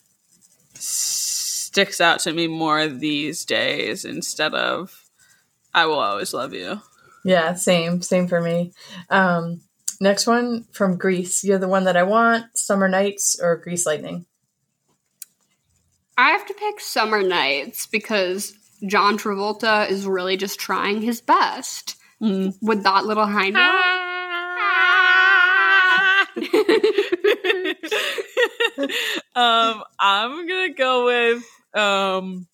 sticks out to me more these days instead of I Will Always Love You. Yeah, same. Same for me. Um, next one from Grease. You're the One That I Want, Summer Nights, or Grease Lightning? I have to pick Summer Nights because John Travolta is really just trying his best mm. with that little high note. Ah. um, I'm going to go with... Um,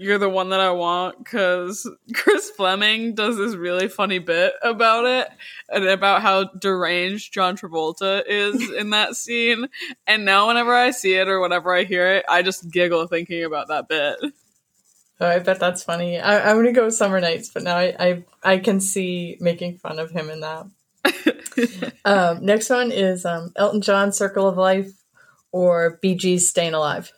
You're the One That I Want, because Chris Fleming does this really funny bit about it and about how deranged John Travolta is in that scene. And now whenever I see it or whenever I hear it, I just giggle thinking about that bit. Oh, I bet that's funny. I, I'm going to go with Summer Nights, but now I, I I can see making fun of him in that. um, next one is um, Elton John, Circle of Life, or Bee Gees, Stayin' Alive.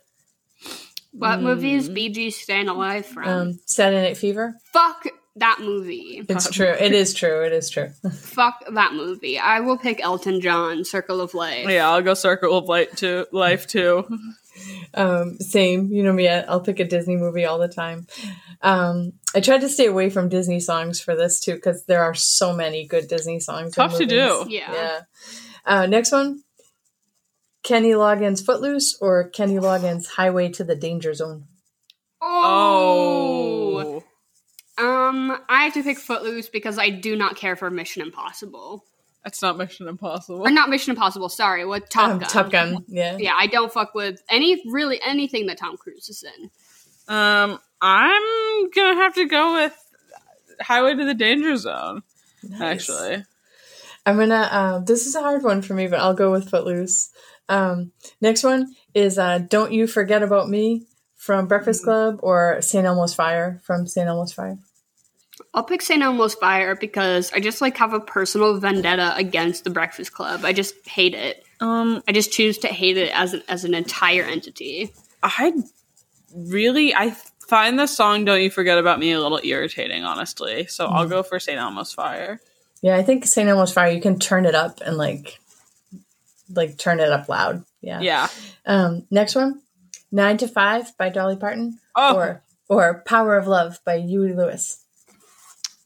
What mm. movie is Bee Gees, Stayin' Alive from? Um, Saturday Night Fever. Fuck that movie. It's um, true. It is true. It is true. Fuck that movie. I will pick Elton John, Circle of Life. Yeah, I'll go Circle of Life too. Life too. Um, same. You know me. I'll pick a Disney movie all the time. Um, I tried to stay away from Disney songs for this too, because there are so many good Disney songs. Tough to do. Yeah. yeah. Uh, next one. Kenny Loggins, Footloose, or Kenny Loggins, Highway to the Danger Zone? Oh. Um, I have to pick Footloose because I do not care for Mission Impossible. That's not Mission Impossible. Or not Mission Impossible, sorry. What, Top um, Gun. Top Gun, yeah. Yeah, I don't fuck with any, really anything that Tom Cruise is in. Um, I'm gonna have to go with Highway to the Danger Zone, nice. actually. I'm gonna, uh, this is a hard one for me, but I'll go with Footloose. Um, next one is uh, Don't You Forget About Me from Breakfast Club or Saint Elmo's Fire from Saint Elmo's Fire. I'll pick Saint Elmo's Fire because I just like have a personal vendetta against the Breakfast Club. I just hate it. Um, I just choose to hate it as an, as an entire entity. I really, I find the song Don't You Forget About Me a little irritating, honestly. So mm. I'll go for Saint Elmo's Fire. Yeah, I think Saint Elmo's Fire, you can turn it up and like, like turn it up loud. Yeah. Yeah. Um, next one, Nine to Five by Dolly Parton oh. or, or Power of Love by Huey Lewis.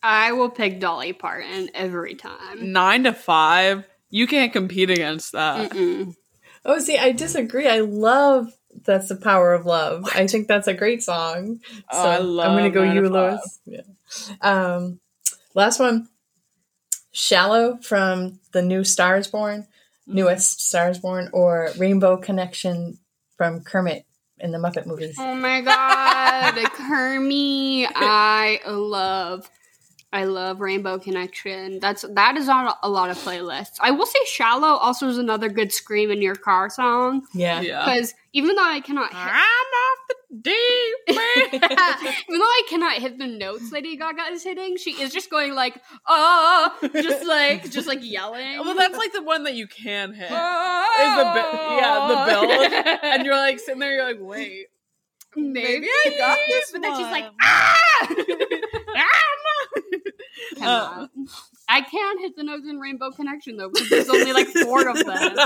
I will pick Dolly Parton every time. Nine to Five? You can't compete against that. Mm-mm. Oh, see, I disagree. I love That's the Power of Love. What? I think that's a great song. Oh, so I love I'm going to go Huey Lewis. Yeah. Um, last one, Shallow from the new Star is Born, mm-hmm. newest Star is Born, or Rainbow Connection from Kermit in the Muppet movies. Oh, my God. Kermit. I love I love Rainbow Connection. That's that is on a lot of playlists. I will say "Shallow" also is another good scream in your car song. Yeah, because yeah. even though I cannot, hit- I'm off the deep end. Even though I cannot hit the notes Lady Gaga is hitting, she is just going like, oh, just like, just like yelling. Well, that's like the one that you can hit. Oh. Is the bi- yeah, the build, and you're like sitting there, you're like, wait. Maybe, Maybe I got this but one. Then she's like, ah! Cannot. Uh, I can hit the notes in Rainbow Connection, though, because there's only like four of them.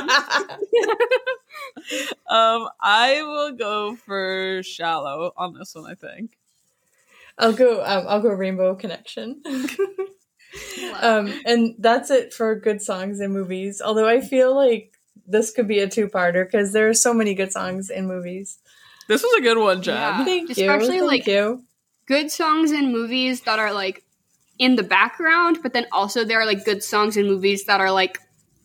um, I will go for Shallow on this one, I think. I'll go, um, I'll go Rainbow Connection. um, and that's it for good songs and movies, although I feel like this could be a two-parter, because there are so many good songs in movies. This was a good one, Jen. Yeah. Thank Especially, you. Especially, like, you. good songs in movies that are, like, in the background, but then also there are, like, good songs in movies that are, like,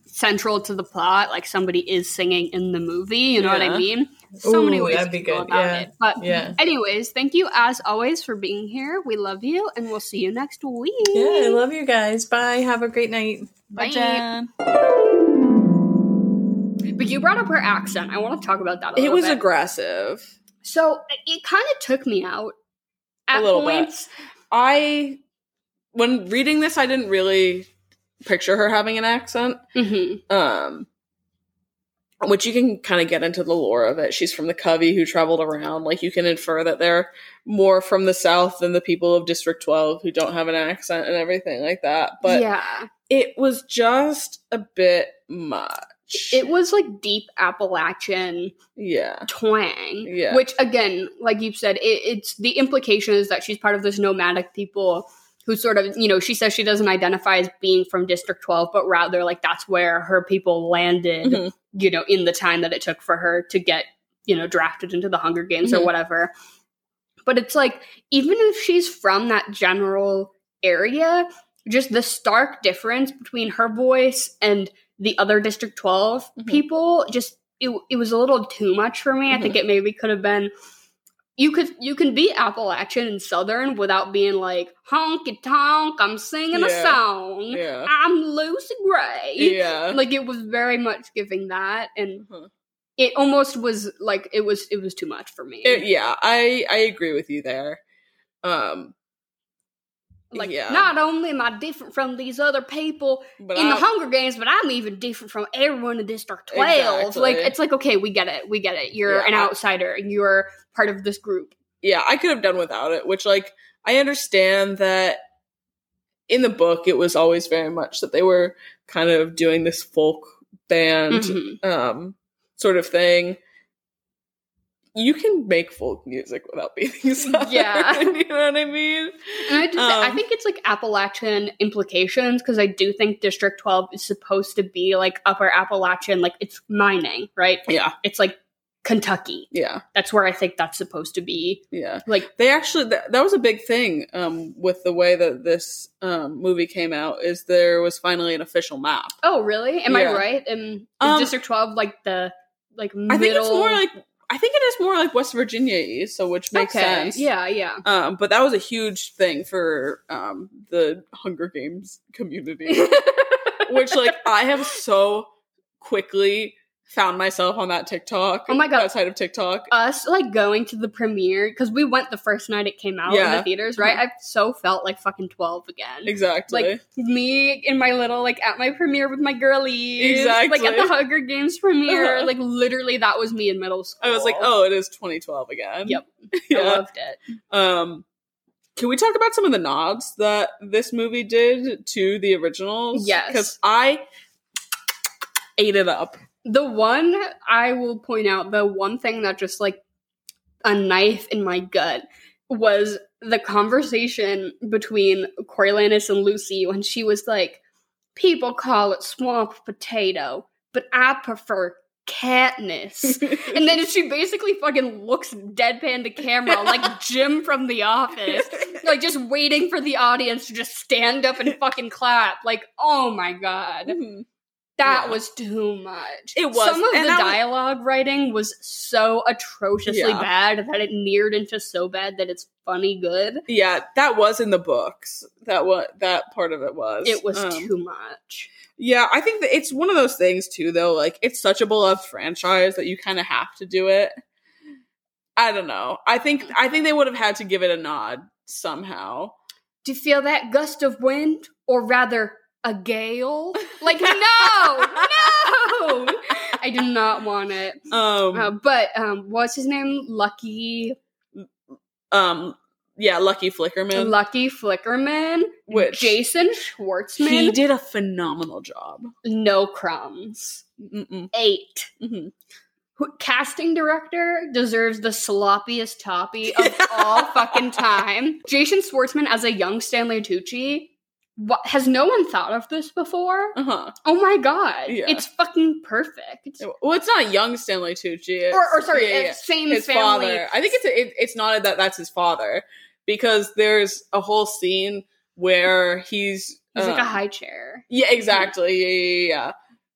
central to the plot. Like, somebody is singing in the movie. You know yeah. what I mean? So Ooh, many ways that'd to be go good. about yeah. it. But yeah. anyways, thank you, as always, for being here. We love you, and we'll see you next week. Yeah, I love you guys. Bye. Have a great night. Bye, Bye Jen. But you brought up her accent. I want to talk about that a little bit. It was bit. aggressive. So it kind of took me out at a little points. Bit. I, when reading this, I didn't really picture her having an accent. Mm-hmm. Um, which you can kind of get into the lore of it. She's from the Covey who traveled around. Like, you can infer that they're more from the South than the people of District twelve who don't have an accent and everything like that. But yeah. it was just a bit much. It was, like, deep Appalachian yeah. twang. Yeah. Which, again, like you said, it, it's the implication is that she's part of this nomadic people who sort of, you know, she says she doesn't identify as being from District twelve, but rather, like, that's where her people landed, mm-hmm. you know, in the time that it took for her to get, you know, drafted into the Hunger Games mm-hmm. or whatever. But it's, like, even if she's from that general area, just the stark difference between her voice and the other District twelve mm-hmm. people, just it it was a little too much for me. Mm-hmm. I think it maybe could have been you could you can be Appalachian and Southern without being like honky tonk. I'm singing yeah. a song. Yeah. I'm Lucy Gray. Yeah, like it was very much giving that, and mm-hmm. it almost was like it was it was too much for me. It, yeah, I I agree with you there. Um, like, yeah. Not only am I different from these other people but in I'm, the Hunger Games, but I'm even different from everyone in District twelve. Exactly. Like, it's like, okay, we get it, we get it. You're yeah. an outsider, and you're part of this group. Yeah, I could have done without it, which, like, I understand that in the book, it was always very much that they were kind of doing this folk band mm-hmm. um, sort of thing. You can make folk music without being sad. Yeah. You know what I mean? And I just, um, I think it's, like, Appalachian implications, because I do think District twelve is supposed to be, like, Upper Appalachian. Like, it's mining, right? Yeah. It's, like, Kentucky. Yeah. That's where I think that's supposed to be. Yeah. Like, they actually, th- that was a big thing um, with the way that this um, movie came out, is there was finally an official map. Oh, really? Am yeah. I right? And is um, District twelve, like, the, like, middle? I think it's more, like... I think it is more like West Virginia-y, so which makes okay. sense. Yeah, yeah. Um, but that was a huge thing for um, the Hunger Games community, which, like, I have so quickly found myself on that TikTok. Oh my God. Outside of TikTok. Us, like, going to the premiere, because we went the first night it came out yeah. in the theaters, right? Mm-hmm. I so felt like fucking twelve again. Exactly. Like, me in my little, like, at my premiere with my girlies. Exactly. Like, at the Hunger Games premiere. Uh-huh. Like, literally, that was me in middle school. I was like, oh, it is twenty twelve again. Yep. Yeah. I loved it. Um, can we talk about some of the nods that this movie did to the originals? Yes. Because I ate it up. The one, I will point out, the one thing that just, like, a knife in my gut was the conversation between Coriolanus and Lucy when she was like, people call it swamp potato, but I prefer Katniss. And then she basically fucking looks deadpan to camera like Jim from The Office, like, just waiting for the audience to just stand up and fucking clap. Like, oh my God. Mm-hmm. That yeah. was too much. It was. Some of and the dialogue was, writing was so atrociously yeah. bad that it neared into so bad that it's funny good. Yeah, that was in the books. That was, that part of it was. It was um, too much. Yeah, I think that it's one of those things, too, though. Like, it's such a beloved franchise that you kind of have to do it. I don't know. I think I think they would have had to give it a nod somehow. Do you feel that gust of wind? Or rather... a gale? Like, no! No! I do not want it. Um, uh, but, um, what's his name? Lucky... Um, yeah, Lucky Flickerman. Lucky Flickerman. Which... Jason Schwartzman. He did a phenomenal job. No crumbs. Mm-mm. Eight. Mm-hmm. Casting director deserves the sloppiest toppy of all fucking time. Jason Schwartzman as a young Stanley Tucci... What, has no one thought of this before? Uh-huh. Oh my God. Yeah. It's fucking perfect. Well, it's not young Stanley Tucci. Or, or sorry, yeah, yeah. same his family. Father. I think it's a, it, it's not that that's his father, because there's a whole scene where he's... He's um, like a high chair. Yeah, exactly. Yeah, yeah,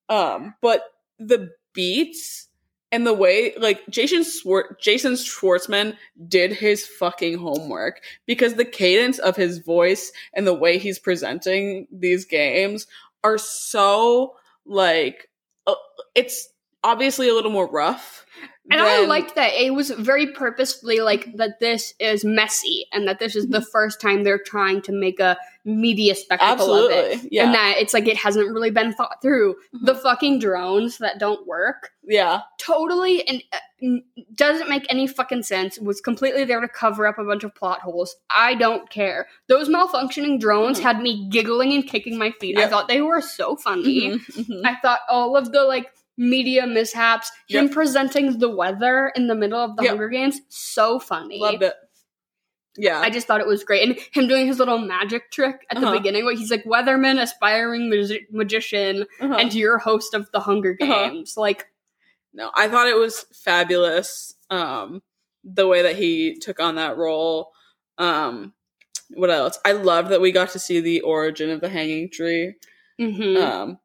yeah. Um, but the beats... And the way, like, Jason Swart- Jason Schwartzman did his fucking homework, because the cadence of his voice and the way he's presenting these games are so, like, uh, it's obviously a little more rough. And than- I liked that. It was very purposefully, like, that this is messy and that this is the first time they're trying to make a media spectacle Absolutely. Of it. Yeah. And that it's like it hasn't really been thought through. Mm-hmm. The fucking drones that don't work. Yeah. Totally, and uh, doesn't make any fucking sense. It was completely there to cover up a bunch of plot holes. I don't care. Those malfunctioning drones mm-hmm. had me giggling and kicking my feet. Yep. I thought they were so funny. Mm-hmm. Mm-hmm. I thought all of the, like, media mishaps, yep. him presenting the weather in the middle of the yep. Hunger Games, so funny. Loved it. Yeah. I just thought it was great. And him doing his little magic trick at uh-huh. the beginning, where he's like, weatherman, aspiring mag- magician, uh-huh. and your host of the Hunger Games. Uh-huh. Like, no, I thought it was fabulous, um, the way that he took on that role. Um, what else? I loved that we got to see the origin of the hanging tree. Mm-hmm. Um,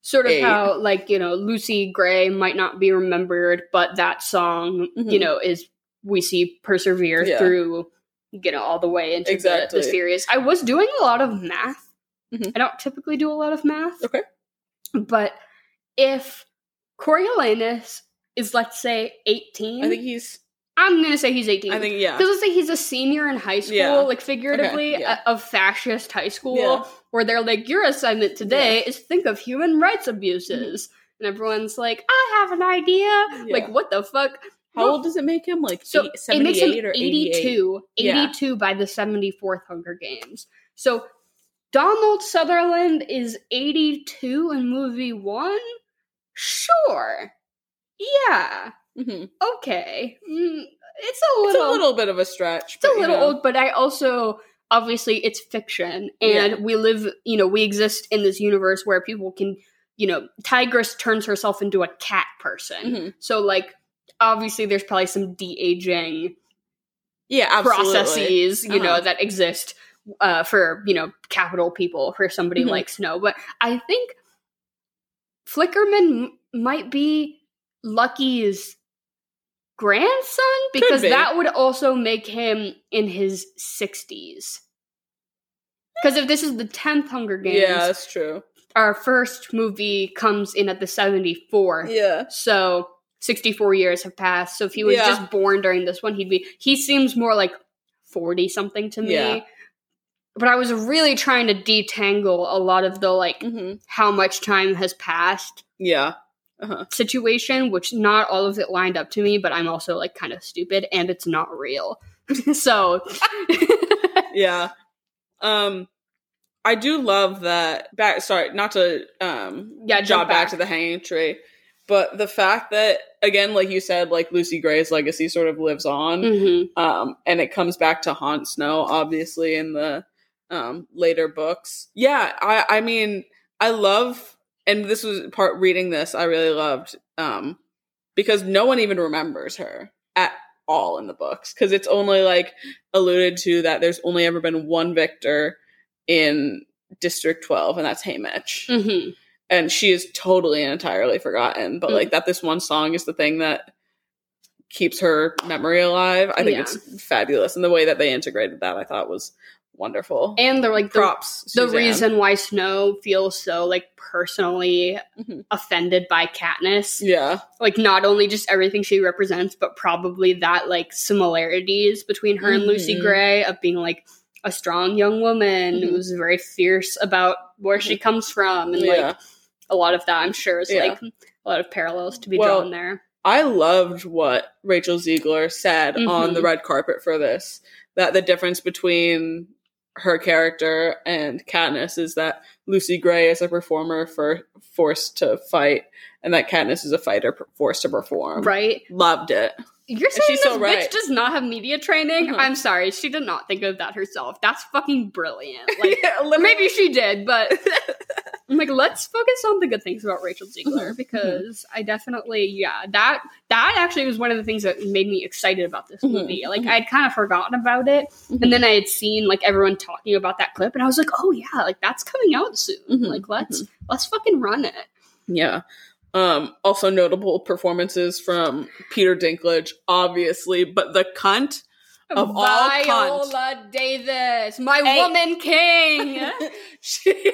Sort of Eight. How, like, you know, Lucy Gray might not be remembered, but that song, mm-hmm. you know, is, we see persevere yeah. through, you know, all the way into exactly. the, the series. I was doing a lot of math. Mm-hmm. I don't typically do a lot of math. Okay. But if Coriolanus is, let's say, eighteen. I think he's I'm going to say he's eighteen. I think, yeah. Because let's say he's a senior in high school, yeah. like figuratively, okay. yeah. a, of fascist high school, yeah. where they're like, your assignment today yeah. is think of human rights abuses. Mm-hmm. And everyone's like, I have an idea. Yeah. Like, what the fuck? How old does it make him? Like, so eight, seventy-eight, it makes him or eighty-two. eighty-two yeah. by the seventy-fourth Hunger Games. So Donald Sutherland is eighty-two in movie one? Sure. Yeah. Mm-hmm. Okay. Mm, it's a little... It's a little bit of a stretch. It's but, a little you know. old, but I also... Obviously, it's fiction, and yeah. we live, you know, we exist in this universe where people can, you know, Tigress turns herself into a cat person. Mm-hmm. So, like... Obviously, there's probably some de-aging yeah, absolutely. processes, you uh-huh. know, that exist uh, for, you know, capital people, for somebody mm-hmm. like Snow. But I think Flickerman m- might be Lucky's grandson, because be. that would also make him in his sixties. Because if this is the tenth Hunger Games... Yeah, that's true. Our first movie comes in at the seventy-fourth. Yeah. So... sixty-four years have passed, so if he was yeah. just born during this one, he'd be... He seems more like forty-something to me. Yeah. But I was really trying to detangle a lot of the, like, mm-hmm. how much time has passed yeah. uh-huh. situation, which not all of it lined up to me, but I'm also, like, kind of stupid, and it's not real. So. yeah. Um... I do love that... Back, sorry, not to um, yeah, jump back. back to the hanging tree... But the fact that, again, like you said, like, Lucy Gray's legacy sort of lives on. Mm-hmm. Um, and it comes back to haunt Snow, obviously, in the um, later books. Yeah, I, I mean, I love, and this was part reading this I really loved, um, because no one even remembers her at all in the books. Because it's only, like, alluded to that there's only ever been one victor in District twelve, and that's Haymitch. Mm-hmm. And she is totally and entirely forgotten. But, like, that this one song is the thing that keeps her memory alive. I think yeah. it's fabulous. And the way that they integrated that, I thought, was wonderful. And they're, like, props, the, the reason why Snow feels so, like, personally mm-hmm. offended by Katniss. Yeah. Like, not only just everything she represents, but probably that, like, similarities between her mm-hmm. and Lucy Gray of being, like, a strong young woman mm-hmm. who's very fierce about where she comes from. And, yeah. like... A lot of that, I'm sure, is, yeah. like, a lot of parallels to be well, drawn there. I loved what Rachel Zegler said mm-hmm. on the red carpet for this, that the difference between her character and Katniss is that Lucy Gray is a performer for, forced to fight, and that Katniss is a fighter forced to perform. Right. Loved it. You're saying this so right. bitch does not have media training? Mm-hmm. I'm sorry. She did not think of that herself. That's fucking brilliant. Like, yeah, maybe she did, but... I'm like, let's focus on the good things about Rachel Zegler, mm-hmm. because I definitely, yeah, that that actually was one of the things that made me excited about this movie. Mm-hmm. Like, mm-hmm. I'd kind of forgotten about it, mm-hmm. and then I had seen, like, everyone talking about that clip, and I was like, oh, yeah, like, that's coming out soon. Mm-hmm. Like, let's mm-hmm. let's fucking run it. Yeah. Um, also notable performances from Peter Dinklage, obviously, but the cunt of Viola all Viola Davis, my hey. Woman King. she,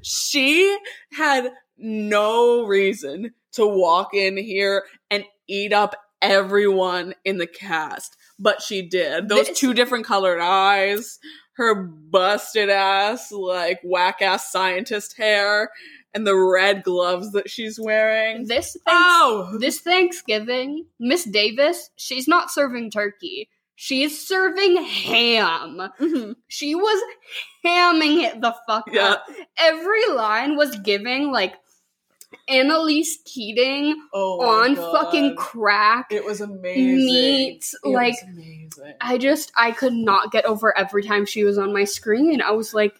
she had no reason to walk in here and eat up everyone in the cast, but she did. Those this- two different colored eyes, her busted ass, like, whack-ass scientist hair, and the red gloves that she's wearing. This, thanks- oh. this Thanksgiving, Miss Davis, she's not serving turkey. She is serving ham. Mm-hmm. She was hamming it the fuck yeah. up. Every line was giving, like, Annalise Keating oh on God. fucking crack. It was amazing. Meat. It like, was amazing. I just, I could not get over every time she was on my screen. I was like,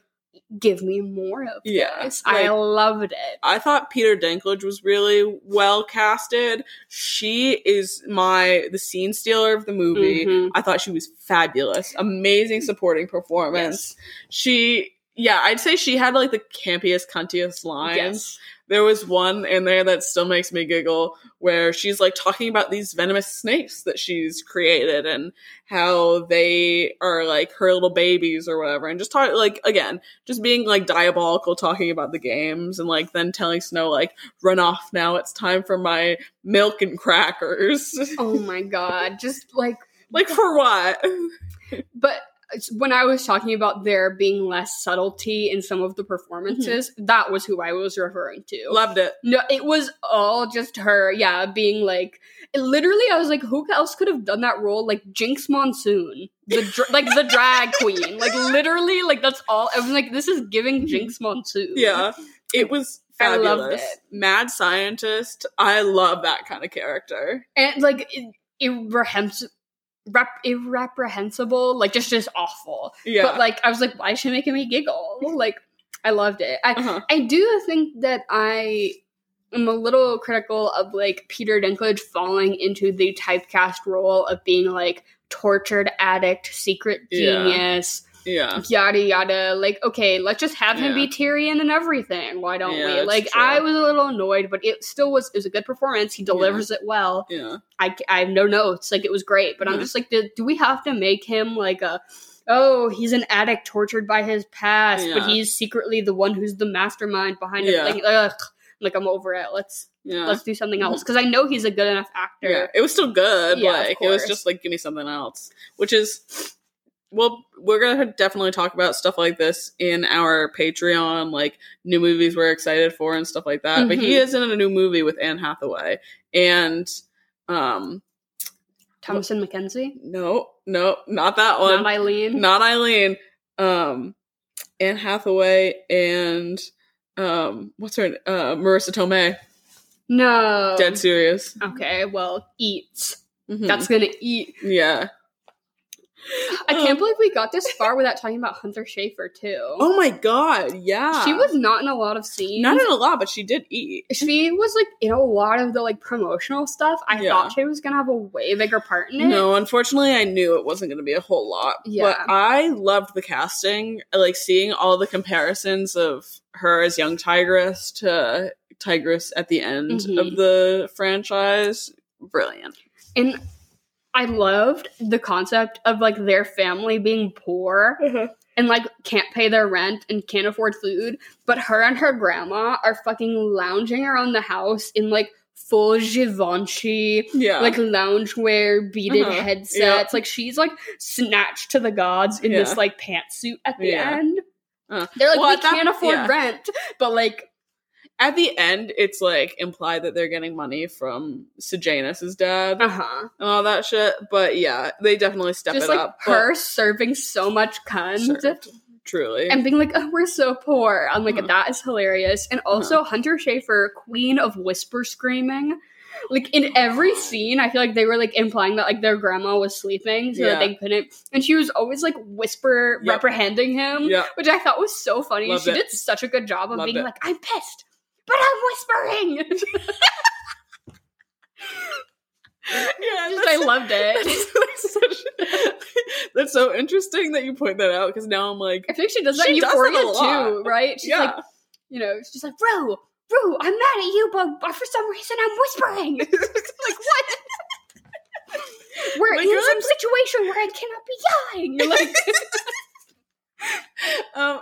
give me more of yeah, this. Like, I loved it. I thought Peter Dinklage was really well casted. She is my the scene stealer of the movie. Mm-hmm. I thought she was fabulous. Amazing supporting performance. Yes. She, yeah, I'd say she had, like, the campiest, cuntiest lines. Yes. There was one in there that still makes me giggle where she's like talking about these venomous snakes that she's created and how they are like her little babies or whatever. And just talk like, again, just being like diabolical, talking about the games and like then telling Snow like, run off now. It's time for my milk and crackers. Oh my God. Just like, like for what? But when I was talking about there being less subtlety in some of the performances, mm-hmm. that was who I was referring to. Loved it. No, it was all just her, yeah, being like, literally, I was like, who else could have done that role? Like, Jinx Monsoon. The dra- like, the drag queen. Like, literally, like, that's all. I was like, this is giving Jinx Monsoon. Yeah. It was fabulous. I loved it. Mad scientist. I love that kind of character. And, like, it, it rehems- Rep- irreprehensible, like just just awful. Yeah. But like I was like, why is she making me giggle? Like I loved it. I uh-huh. I do think that I am a little critical of like Peter Dinklage falling into the typecast role of being like tortured addict, secret genius, yeah, yeah. yada yada. Like okay, let's just have yeah. him be Tyrion and everything. Why don't yeah, we? Like true. I was a little annoyed, but it still was. It was a good performance. He delivers yeah. it well. Yeah. I, I have no notes. Like, it was great. But mm-hmm. I'm just like, do, do we have to make him like a, oh, he's an addict tortured by his past, yeah. but he's secretly the one who's the mastermind behind yeah. it. Like, ugh. Like, I'm over it. Let's yeah. let's do something else. Because I know he's a good enough actor. Yeah. It was still good. Yeah, like, it was just like, give me something else. Which is, well, we're going to definitely talk about stuff like this in our Patreon, like new movies we're excited for and stuff like that. Mm-hmm. But he is in a new movie with Anne Hathaway. And Um, Thomasin well, McKenzie? No, no, not that one. Not Eileen. Not Eileen. Um, Anne Hathaway and um, what's her name? Uh, Marissa Tomei. No. Dead serious. Okay, well, eats. Mm-hmm. That's gonna eat. Yeah. I can't um, believe we got this far without talking about Hunter Schafer too. Oh my God, yeah. She was not in a lot of scenes. Not in a lot, but she did eat. She was like in a lot of the like promotional stuff. I yeah. thought she was going to have a way bigger part in it. No, unfortunately I knew it wasn't going to be a whole lot. Yeah. But I loved the casting. Like seeing all the comparisons of her as young Tigress to Tigress at the end mm-hmm. of the franchise. Brilliant. And I loved the concept of, like, their family being poor mm-hmm. and, like, can't pay their rent and can't afford food, but her and her grandma are fucking lounging around the house in, like, full Givenchy, yeah. like, loungewear, beaded uh-huh. headsets. Yep. Like, she's, like, snatched to the gods in yeah. this, like, pantsuit at the yeah. end. Uh, They're like, well, we can't that, afford yeah. rent, but, like, at the end, it's, like, implied that they're getting money from Sejanus' dad uh-huh. and all that shit. But, yeah, they definitely step just, it like, up. Just, like, her serving so much cunt. Served. Truly. And being like, oh, we're so poor. I'm like, uh-huh. that is hilarious. And also, uh-huh. Hunter Schafer, queen of whisper screaming. Like, in every scene, I feel like they were, like, implying that, like, their grandma was sleeping so yeah. that they couldn't. And she was always, like, whisper yep. reprehending him, yep. which I thought was so funny. Loved she it. Did such a good job of Loved being it. Like, I'm pissed. But I'm whispering! yeah, Just, I loved it. That's, like such, that's so interesting that you point that out, because now I'm like, I think she does that in Euphoria too, right? She's yeah. like, you know, she's like, Rue, Rue, I'm mad at you, but, but for some reason I'm whispering! Like, what? We're like, in some situation where I cannot be yelling! Like, um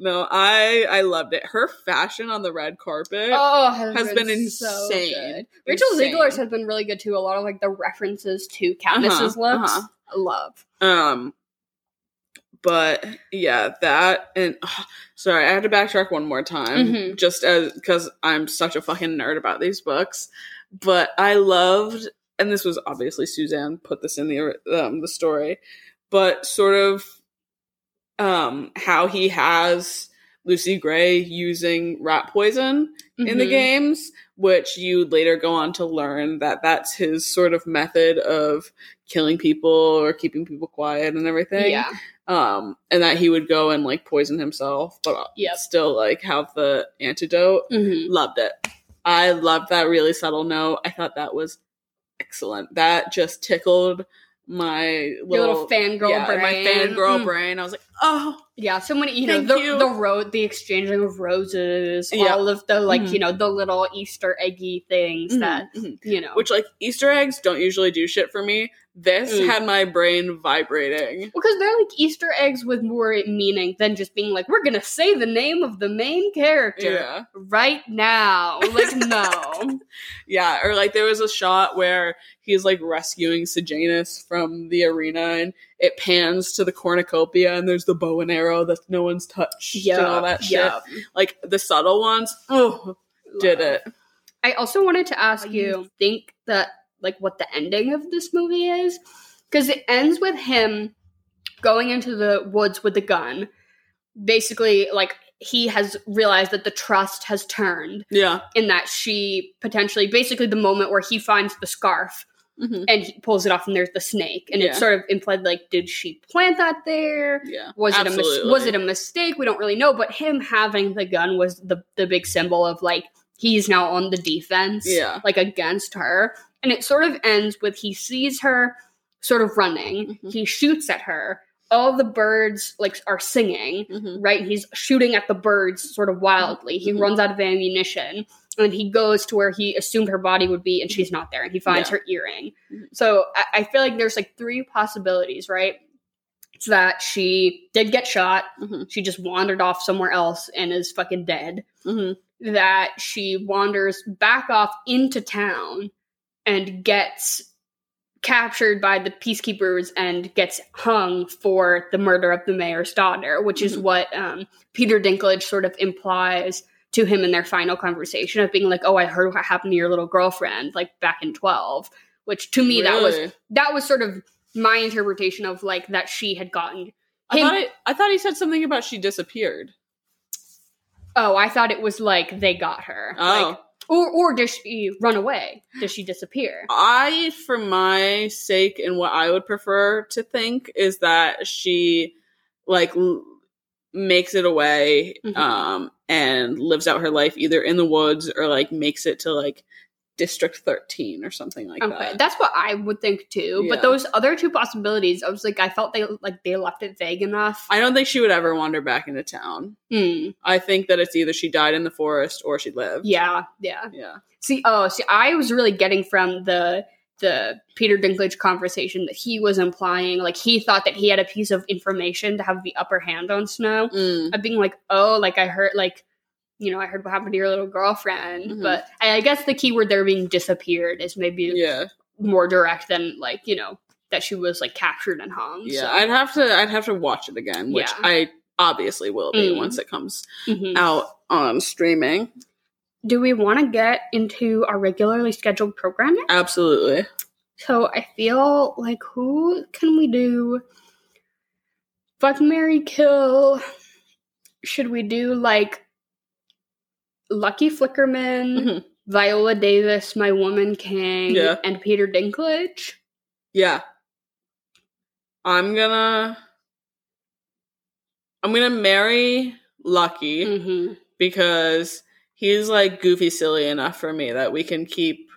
no i i loved it. Her fashion on the red carpet oh, has, has been, been so insane good. Rachel Zegler has been really good too. A lot of like the references to Katniss's uh-huh, looks uh-huh. I love um but yeah that and oh, sorry I had to backtrack one more time mm-hmm. just as because I'm such a fucking nerd about these books, but I loved, and this was obviously Suzanne put this in the um the story, but sort of Um, how he has Lucy Gray using rat poison mm-hmm. in the games, which you later go on to learn that that's his sort of method of killing people or keeping people quiet and everything. Yeah. Um, and that he would go and like poison himself, but yep. still like have the antidote. Mm-hmm. Loved it. I loved that really subtle note. I thought that was excellent. That just tickled my little, little fangirl yeah, brain. My fangirl mm. brain. I was like, oh, Yeah, so many, you Thank know, the you. the road, the exchanging of roses, yeah. all of the, like, mm-hmm. you know, the little Easter eggy things mm-hmm. that, mm-hmm. you know. Which, like, Easter eggs don't usually do shit for me. This mm. had my brain vibrating. Because they're, like, Easter eggs with more meaning than just being like, we're going to say the name of the main character yeah. right now. Like, no. Yeah, or, like, there was a shot where he's, like, rescuing Sejanus from the arena, and it pans to the cornucopia, and there's the bow and arrow that no one's touched yeah, and all that shit. Yeah. Like, the subtle ones, oh, did it. I also wanted to ask I you, think that, like, what the ending of this movie is? Because it ends with him going into the woods with the gun. Basically, like, he has realized that the trust has turned. Yeah. And that she potentially, basically the moment where he finds the scarf mm-hmm. and he pulls it off and there's the snake. And yeah. it's sort of implied, like, did she plant that there? Yeah, was it a mis- Was it a mistake? We don't really know. But him having the gun was the, the big symbol of, like, he's now on the defense. Yeah. Like, against her. And it sort of ends with he sees her sort of running. Mm-hmm. He shoots at her. All the birds, like, are singing, mm-hmm. right? He's shooting at the birds sort of wildly. He mm-hmm. runs out of ammunition. And he goes to where he assumed her body would be, and she's not there. And he finds yeah. her earring. Mm-hmm. So I-, I feel like there's, like, three possibilities, right? It's that she did get shot. Mm-hmm. She just wandered off somewhere else and is fucking dead. Mm-hmm. That she wanders back off into town and gets captured by the peacekeepers and gets hung for the murder of the mayor's daughter, which mm-hmm. is what um, Peter Dinklage sort of implies to him in their final conversation of being like, oh, I heard what happened to your little girlfriend, like, back in twelve, which to me, really? that was that was sort of my interpretation of, like, that she had gotten him. I thought, it, I thought he said something about she disappeared. Oh, I thought it was like they got her. Oh. Like, Or or does she run away? Does she disappear? I, for my sake, and what I would prefer to think is that she, like, l- makes it away mm-hmm. um, and lives out her life either in the woods or, like, makes it to, like, District thirteen or something like okay. that. That's what I would think, too. Yeah. But those other two possibilities, I was like, I felt they, like, they left it vague enough. I don't think she would ever wander back into town. Mm. I think that it's either she died in the forest or she lived. Yeah, yeah. Yeah. See, oh, see, I was really getting from the the Peter Dinklage conversation that he was implying, like, he thought that he had a piece of information to have the upper hand on Snow. Mm. Of being like, oh, like, I heard, like, you know, I heard what happened to your little girlfriend, mm-hmm. but I guess the keyword there being disappeared is maybe yeah. more direct than, like, you know, that she was, like, captured and hung. Yeah, so. I'd have to, I'd have to watch it again, which yeah. I obviously will be mm. once it comes mm-hmm. out on streaming. Do we want to get into our regularly scheduled programming? Absolutely. So I feel like, who can we do? Fuck, marry, kill. Should we do, like, Lucky Flickerman, mm-hmm. Viola Davis, my Woman King, yeah. and Peter Dinklage. Yeah. I'm gonna... I'm gonna marry Lucky mm-hmm. because he's, like, goofy silly enough for me that we can keep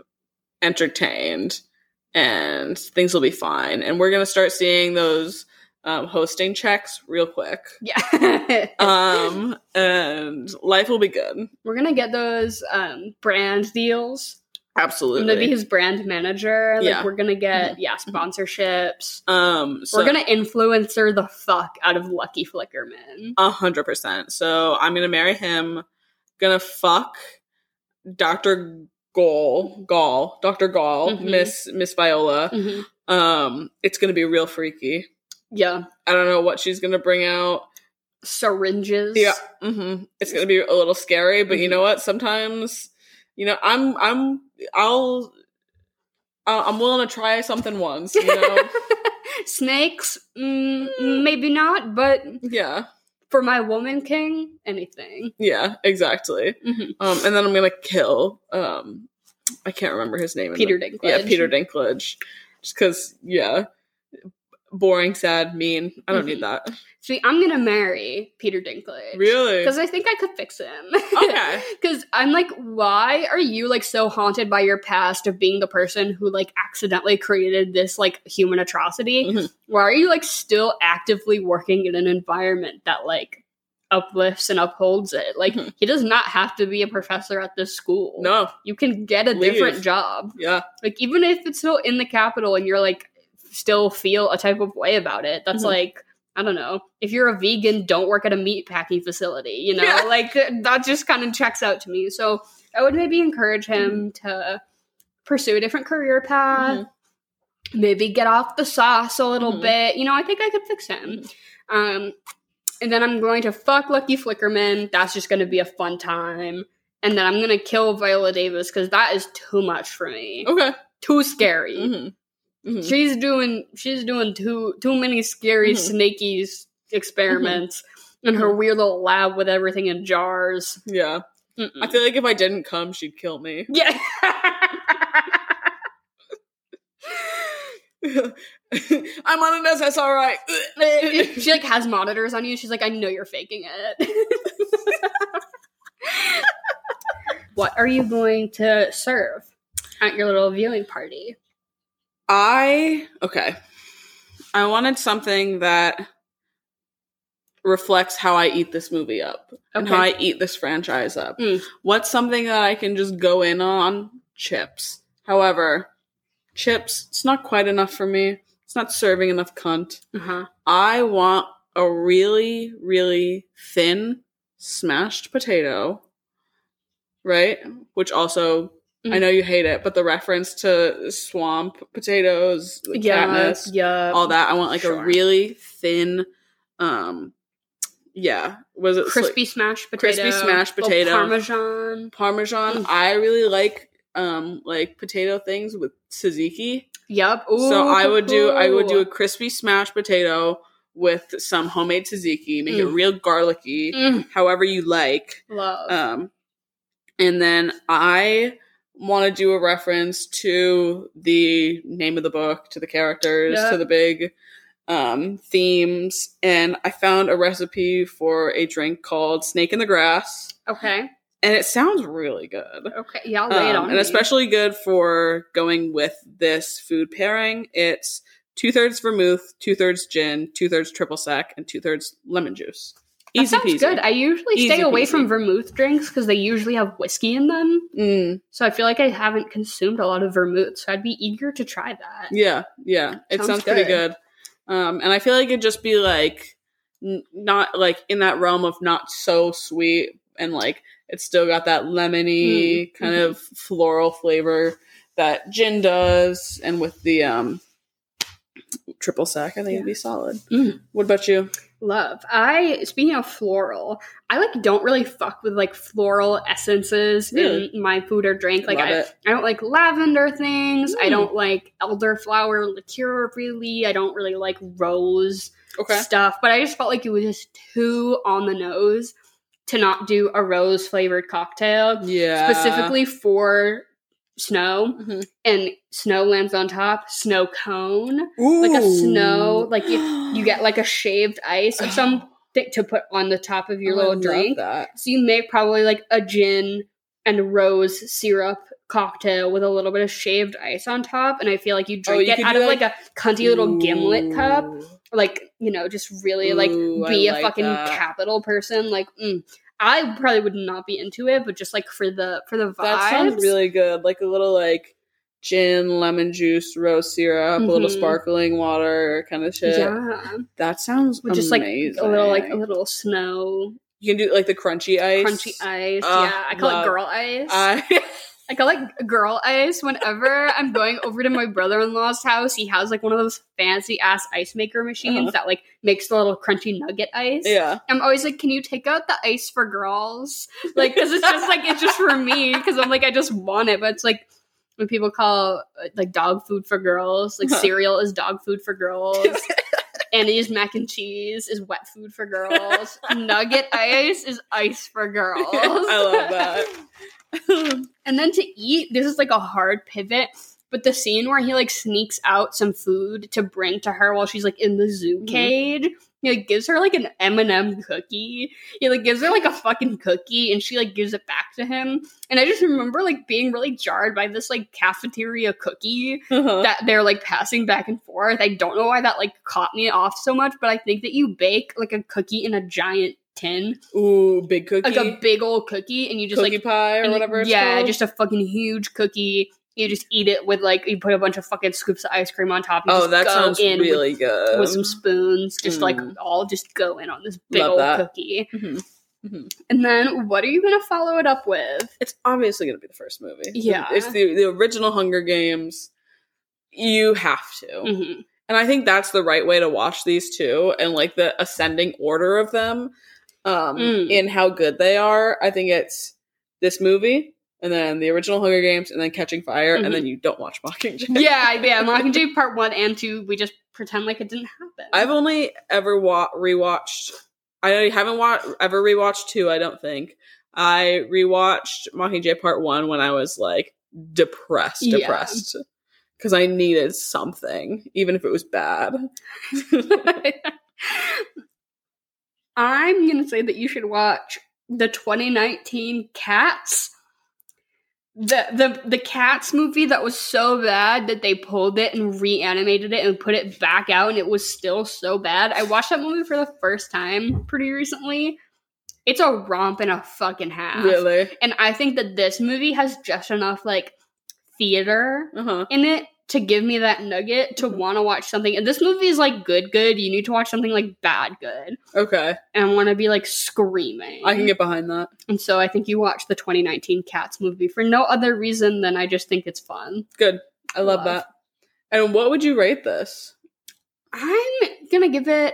entertained and things will be fine. And we're gonna start seeing those Um, hosting checks real quick. Yeah. um, and life will be good. We're going to get those um, brand deals. Absolutely. I'm going to be his brand manager. Like, yeah. We're going to get, mm-hmm. yeah, sponsorships. Um, so we're going to influencer the fuck out of Lucky Flickerman. A hundred percent. So I'm going to marry him. Going to fuck Doctor Gall. Gall. Doctor Gall. Mm-hmm. Miss Miss Viola. Mm-hmm. Um, it's going to be real freaky. Yeah. I don't know what she's going to bring out. Syringes. Yeah. Mm-hmm. It's going to be a little scary, but mm-hmm. you know what? Sometimes, you know, I'm, I'm, I'll, I'm willing to try something once, you know? Snakes? Mm, maybe not, but. Yeah. For my Woman King, anything. Yeah, exactly. Mm-hmm. Um, and then I'm going to kill, um, I can't remember his name. Peter Dinklage. Yeah, Peter Dinklage. Just because, yeah. boring, sad, mean. I don't mm-hmm. need that. See, I'm going to marry Peter Dinklage. Really? Because I think I could fix him. Okay. Because I'm like, why are you like so haunted by your past of being the person who like accidentally created this like human atrocity? Mm-hmm. Why are you like still actively working in an environment that like uplifts and upholds it? Like, mm-hmm. he does not have to be a professor at this school. No. You can get a Leave. different job. Yeah. Like, even if it's still in the Capitol and you're like, still feel a type of way about it. That's mm-hmm. like, I don't know. If you're a vegan, don't work at a meat packing facility, you know? Yeah. Like, that just kind of checks out to me. So I would maybe encourage him mm-hmm. to pursue a different career path, mm-hmm. maybe get off the sauce a little mm-hmm. bit. You know, I think I could fix him. Um, and then I'm going to fuck Lucky Flickerman. That's just going to be a fun time. And then I'm going to kill Viola Davis because that is too much for me. Okay. Too scary. Mm-hmm. Mm-hmm. She's doing she's doing too too many scary mm-hmm. snaky experiments mm-hmm. in her weird little lab with everything in jars. Yeah. Mm-mm. I feel like if I didn't come, she'd kill me. Yeah. I'm on an S S R I. She like has monitors on you. She's like, I know you're faking it. What are you going to serve at your little viewing party? I, okay, I wanted something that reflects how I eat this movie up okay. and how I eat this franchise up. Mm. What's something that I can just go in on? Chips. However, chips, it's not quite enough for me. It's not serving enough cunt. Uh-huh. I want a really, really thin smashed potato, right? Which also... Mm-hmm. I know you hate it, but the reference to swamp potatoes, like yeah, Katniss, yeah, all that. I want like sure. a really thin, um, yeah, was it crispy like, smashed potato? Crispy smashed potato, parmesan, parmesan. Mm-hmm. I really like um like potato things with tzatziki. Yep. Ooh, so I would do I would do a crispy smashed potato with some homemade tzatziki, make mm. it real garlicky, mm. however you like. Love. Um, and then I. want to do a reference to the name of the book, to the characters, yep. to the big um, themes. And I found a recipe for a drink called Snake in the Grass. Okay. And it sounds really good. Okay. Yeah, I'll lay it um, on And me. Especially good for going with this food pairing. It's two-thirds vermouth, two-thirds gin, two-thirds triple sec, and two-thirds lemon juice. That Easy sounds peasy. Good. I usually Easy stay away peasy. from vermouth drinks because they usually have whiskey in them. Mm. So I feel like I haven't consumed a lot of vermouth, so I'd be eager to try that. Yeah, yeah. It sounds, sounds good. pretty good. Um, and I feel like it'd just be like n- not like in that realm of not so sweet and like it's still got that lemony mm. kind mm-hmm. of floral flavor that gin does, and with the um, triple sec, I think yeah. it'd be solid. Mm. What about you? Love. I, speaking of floral, I like don't really fuck with like floral essences really? in my food or drink. Like I, I don't like lavender things. Mm. I don't like elderflower liqueur really. I don't really like rose okay. stuff. But I just felt like it was just too on the nose to not do a rose flavored cocktail. Yeah. Specifically for Snow mm-hmm. and Snow lands on top. Snow cone, Ooh. like a snow, like you, you get like a shaved ice or something to put on the top of your oh, little I drink. Love that. So you make probably like a gin and rose syrup cocktail with a little bit of shaved ice on top, and I feel like you drink oh, you it out of like, like a cunty little Ooh. gimlet cup. Like, you know, just really like Ooh, be I a like fucking that. capital person. Like. Mm. I probably would not be into it, but just, like, for the for the vibes. That sounds really good. Like, a little, like, gin, lemon juice, rose syrup, mm-hmm. a little sparkling water kind of shit. Yeah. That sounds With just, amazing. Just, like, a little, like, a little snow. You can do, like, the crunchy ice. Crunchy ice, oh, yeah. I call love. it girl ice. I- I call it girl ice. Whenever I'm going over to my brother-in-law's house, he has, like, one of those fancy-ass ice maker machines uh-huh. that, like, makes the little crunchy nugget ice. Yeah. I'm always like, can you take out the ice for girls? Like, because it's just, like, it's just for me. Because I'm like, I just want it. But it's, like, when people call, like, dog food for girls, like, huh. cereal is dog food for girls. Annie's mac and cheese is wet food for girls. Nugget ice is ice for girls. I love that. And then to eat, this is like a hard pivot. But the scene where he, like, sneaks out some food to bring to her while she's, like, in the zoo cage, he, like, gives her, like, an M and M cookie. He, like, gives her, like, a fucking cookie, and she, like, gives it back to him. And I just remember, like, being really jarred by this, like, cafeteria cookie uh-huh. that they're, like, passing back and forth. I don't know why that, like, caught me off so much, but I think that you bake, like, a cookie in a giant tin. Ooh, big cookie. Like, a big old cookie, and you just, cookie like... Cookie pie or and, whatever like, it's Yeah, called. Just a fucking huge cookie. You just eat it with, like, you put a bunch of fucking scoops of ice cream on top. You oh, just that go sounds in really with, good. With some spoons. Just, mm. like, all just go in on this big Love old that. cookie. Mm-hmm. Mm-hmm. And then what are you going to follow it up with? It's obviously going to be the first movie. Yeah. It's the, the original Hunger Games. You have to. Mm-hmm. And I think that's the right way to watch these two. And, like, the ascending order of them um, mm. in how good they are. I think it's this movie. And then the original Hunger Games, and then Catching Fire, mm-hmm. and then you don't watch Mockingjay. Yeah, yeah, Mockingjay Part One and Two. We just pretend like it didn't happen. I've only ever wa- rewatched. I haven't wa- ever rewatched Two. I don't think I rewatched Mockingjay Part One when I was like depressed, depressed because yeah. I needed something, even if it was bad. I'm gonna say that you should watch the twenty nineteen Cats. The, the the Cats movie that was so bad that they pulled it and reanimated it and put it back out, and it was still so bad. I watched that movie for the first time pretty recently. It's a romp and a fucking half. Really? And I think that this movie has just enough, like, theater uh-huh. in it to give me that nugget to want to watch something. And this movie is, like, good good. You need to watch something, like, bad good. Okay. And I want to be, like, screaming. I can get behind that. And so I think you watch the twenty nineteen Cats movie for no other reason than I just think it's fun. Good. I love, love. that. And what would you rate this? I'm going to give it,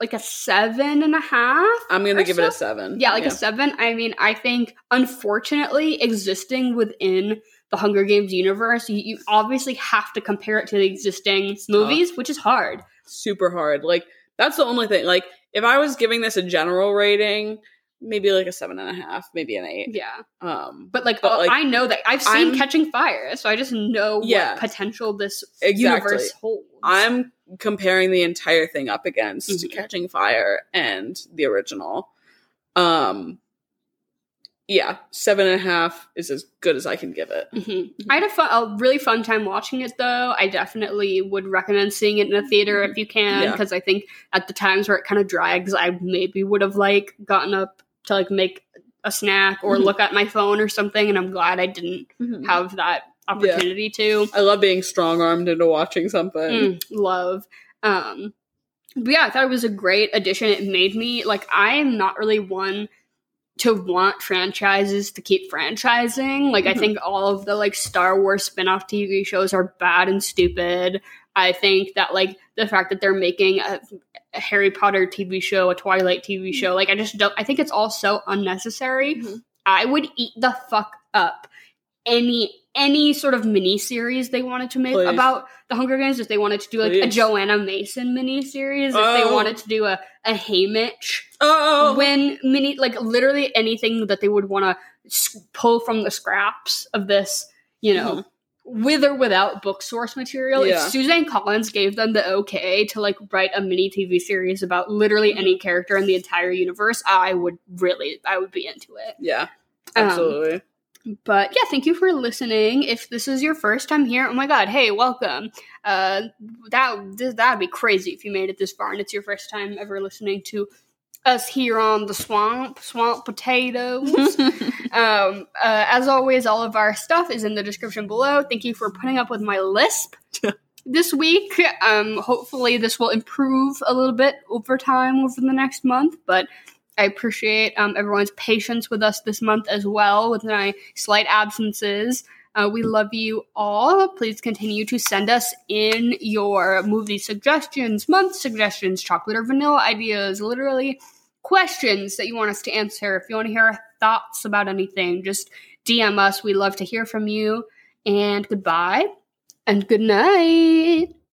like, a seven and a half. I'm going to give so. it a seven. Yeah, like yeah. a seven. I mean, I think, unfortunately, existing within the Hunger Games universe, you, you obviously have to compare it to the existing movies, oh. which is hard. Super hard. Like, that's the only thing. Like, if I was giving this a general rating, maybe like a seven and a half, maybe an eight. Yeah. Um, but like, but oh, like I know that I've seen I'm, Catching Fire, so I just know yeah, what potential this exactly. universe holds. I'm comparing the entire thing up against mm-hmm. Catching Fire and the original. Um, Yeah, seven and a half is as good as I can give it. Mm-hmm. I had a, fun, a really fun time watching it, though. I definitely would recommend seeing it in a theater if you can, because yeah. I think at the times where it kind of drags, I maybe would have, like, gotten up to, like, make a snack or mm-hmm. look at my phone or something, and I'm glad I didn't mm-hmm. have that opportunity yeah. to. I love being strong-armed into watching something. Mm, love. Um, but yeah, I thought it was a great addition. It made me, like, I am not really one to want franchises to keep franchising. Like, mm-hmm. I think all of the, like, Star Wars spin-off T V shows are bad and stupid. I think that, like, the fact that they're making a, a Harry Potter T V show, a Twilight T V show, like, I just don't... I think it's all so unnecessary. Mm-hmm. I would eat the fuck up any... any sort of mini-series they wanted to make Please. about the Hunger Games. If they wanted to do, like, Please. a Joanna Mason mini-series, if oh. they wanted to do a, a Haymitch oh. when mini, like, literally anything that they would want to pull from the scraps of this, you know, mm-hmm. with or without book source material. Yeah. If Suzanne Collins gave them the okay to, like, write a mini-T V series about literally any character in the entire universe, I would really, I would be into it. Yeah, absolutely. Um, But yeah, thank you for listening. If this is your first time here, oh my god, hey, welcome. Uh, that th- that'd be crazy if you made it this far and it's your first time ever listening to us here on the Swamp, Swamp Potatoes. um, uh, as always, all of our stuff is in the description below. Thank you for putting up with my lisp this week. Um, hopefully this will improve a little bit over time over the next month, but I appreciate um, everyone's patience with us this month as well, with my slight absences. Uh, we love you all. Please continue to send us in your movie suggestions, month suggestions, chocolate or vanilla ideas, literally questions that you want us to answer. If you want to hear our thoughts about anything, just D M us. We love to hear from you. And goodbye and good night.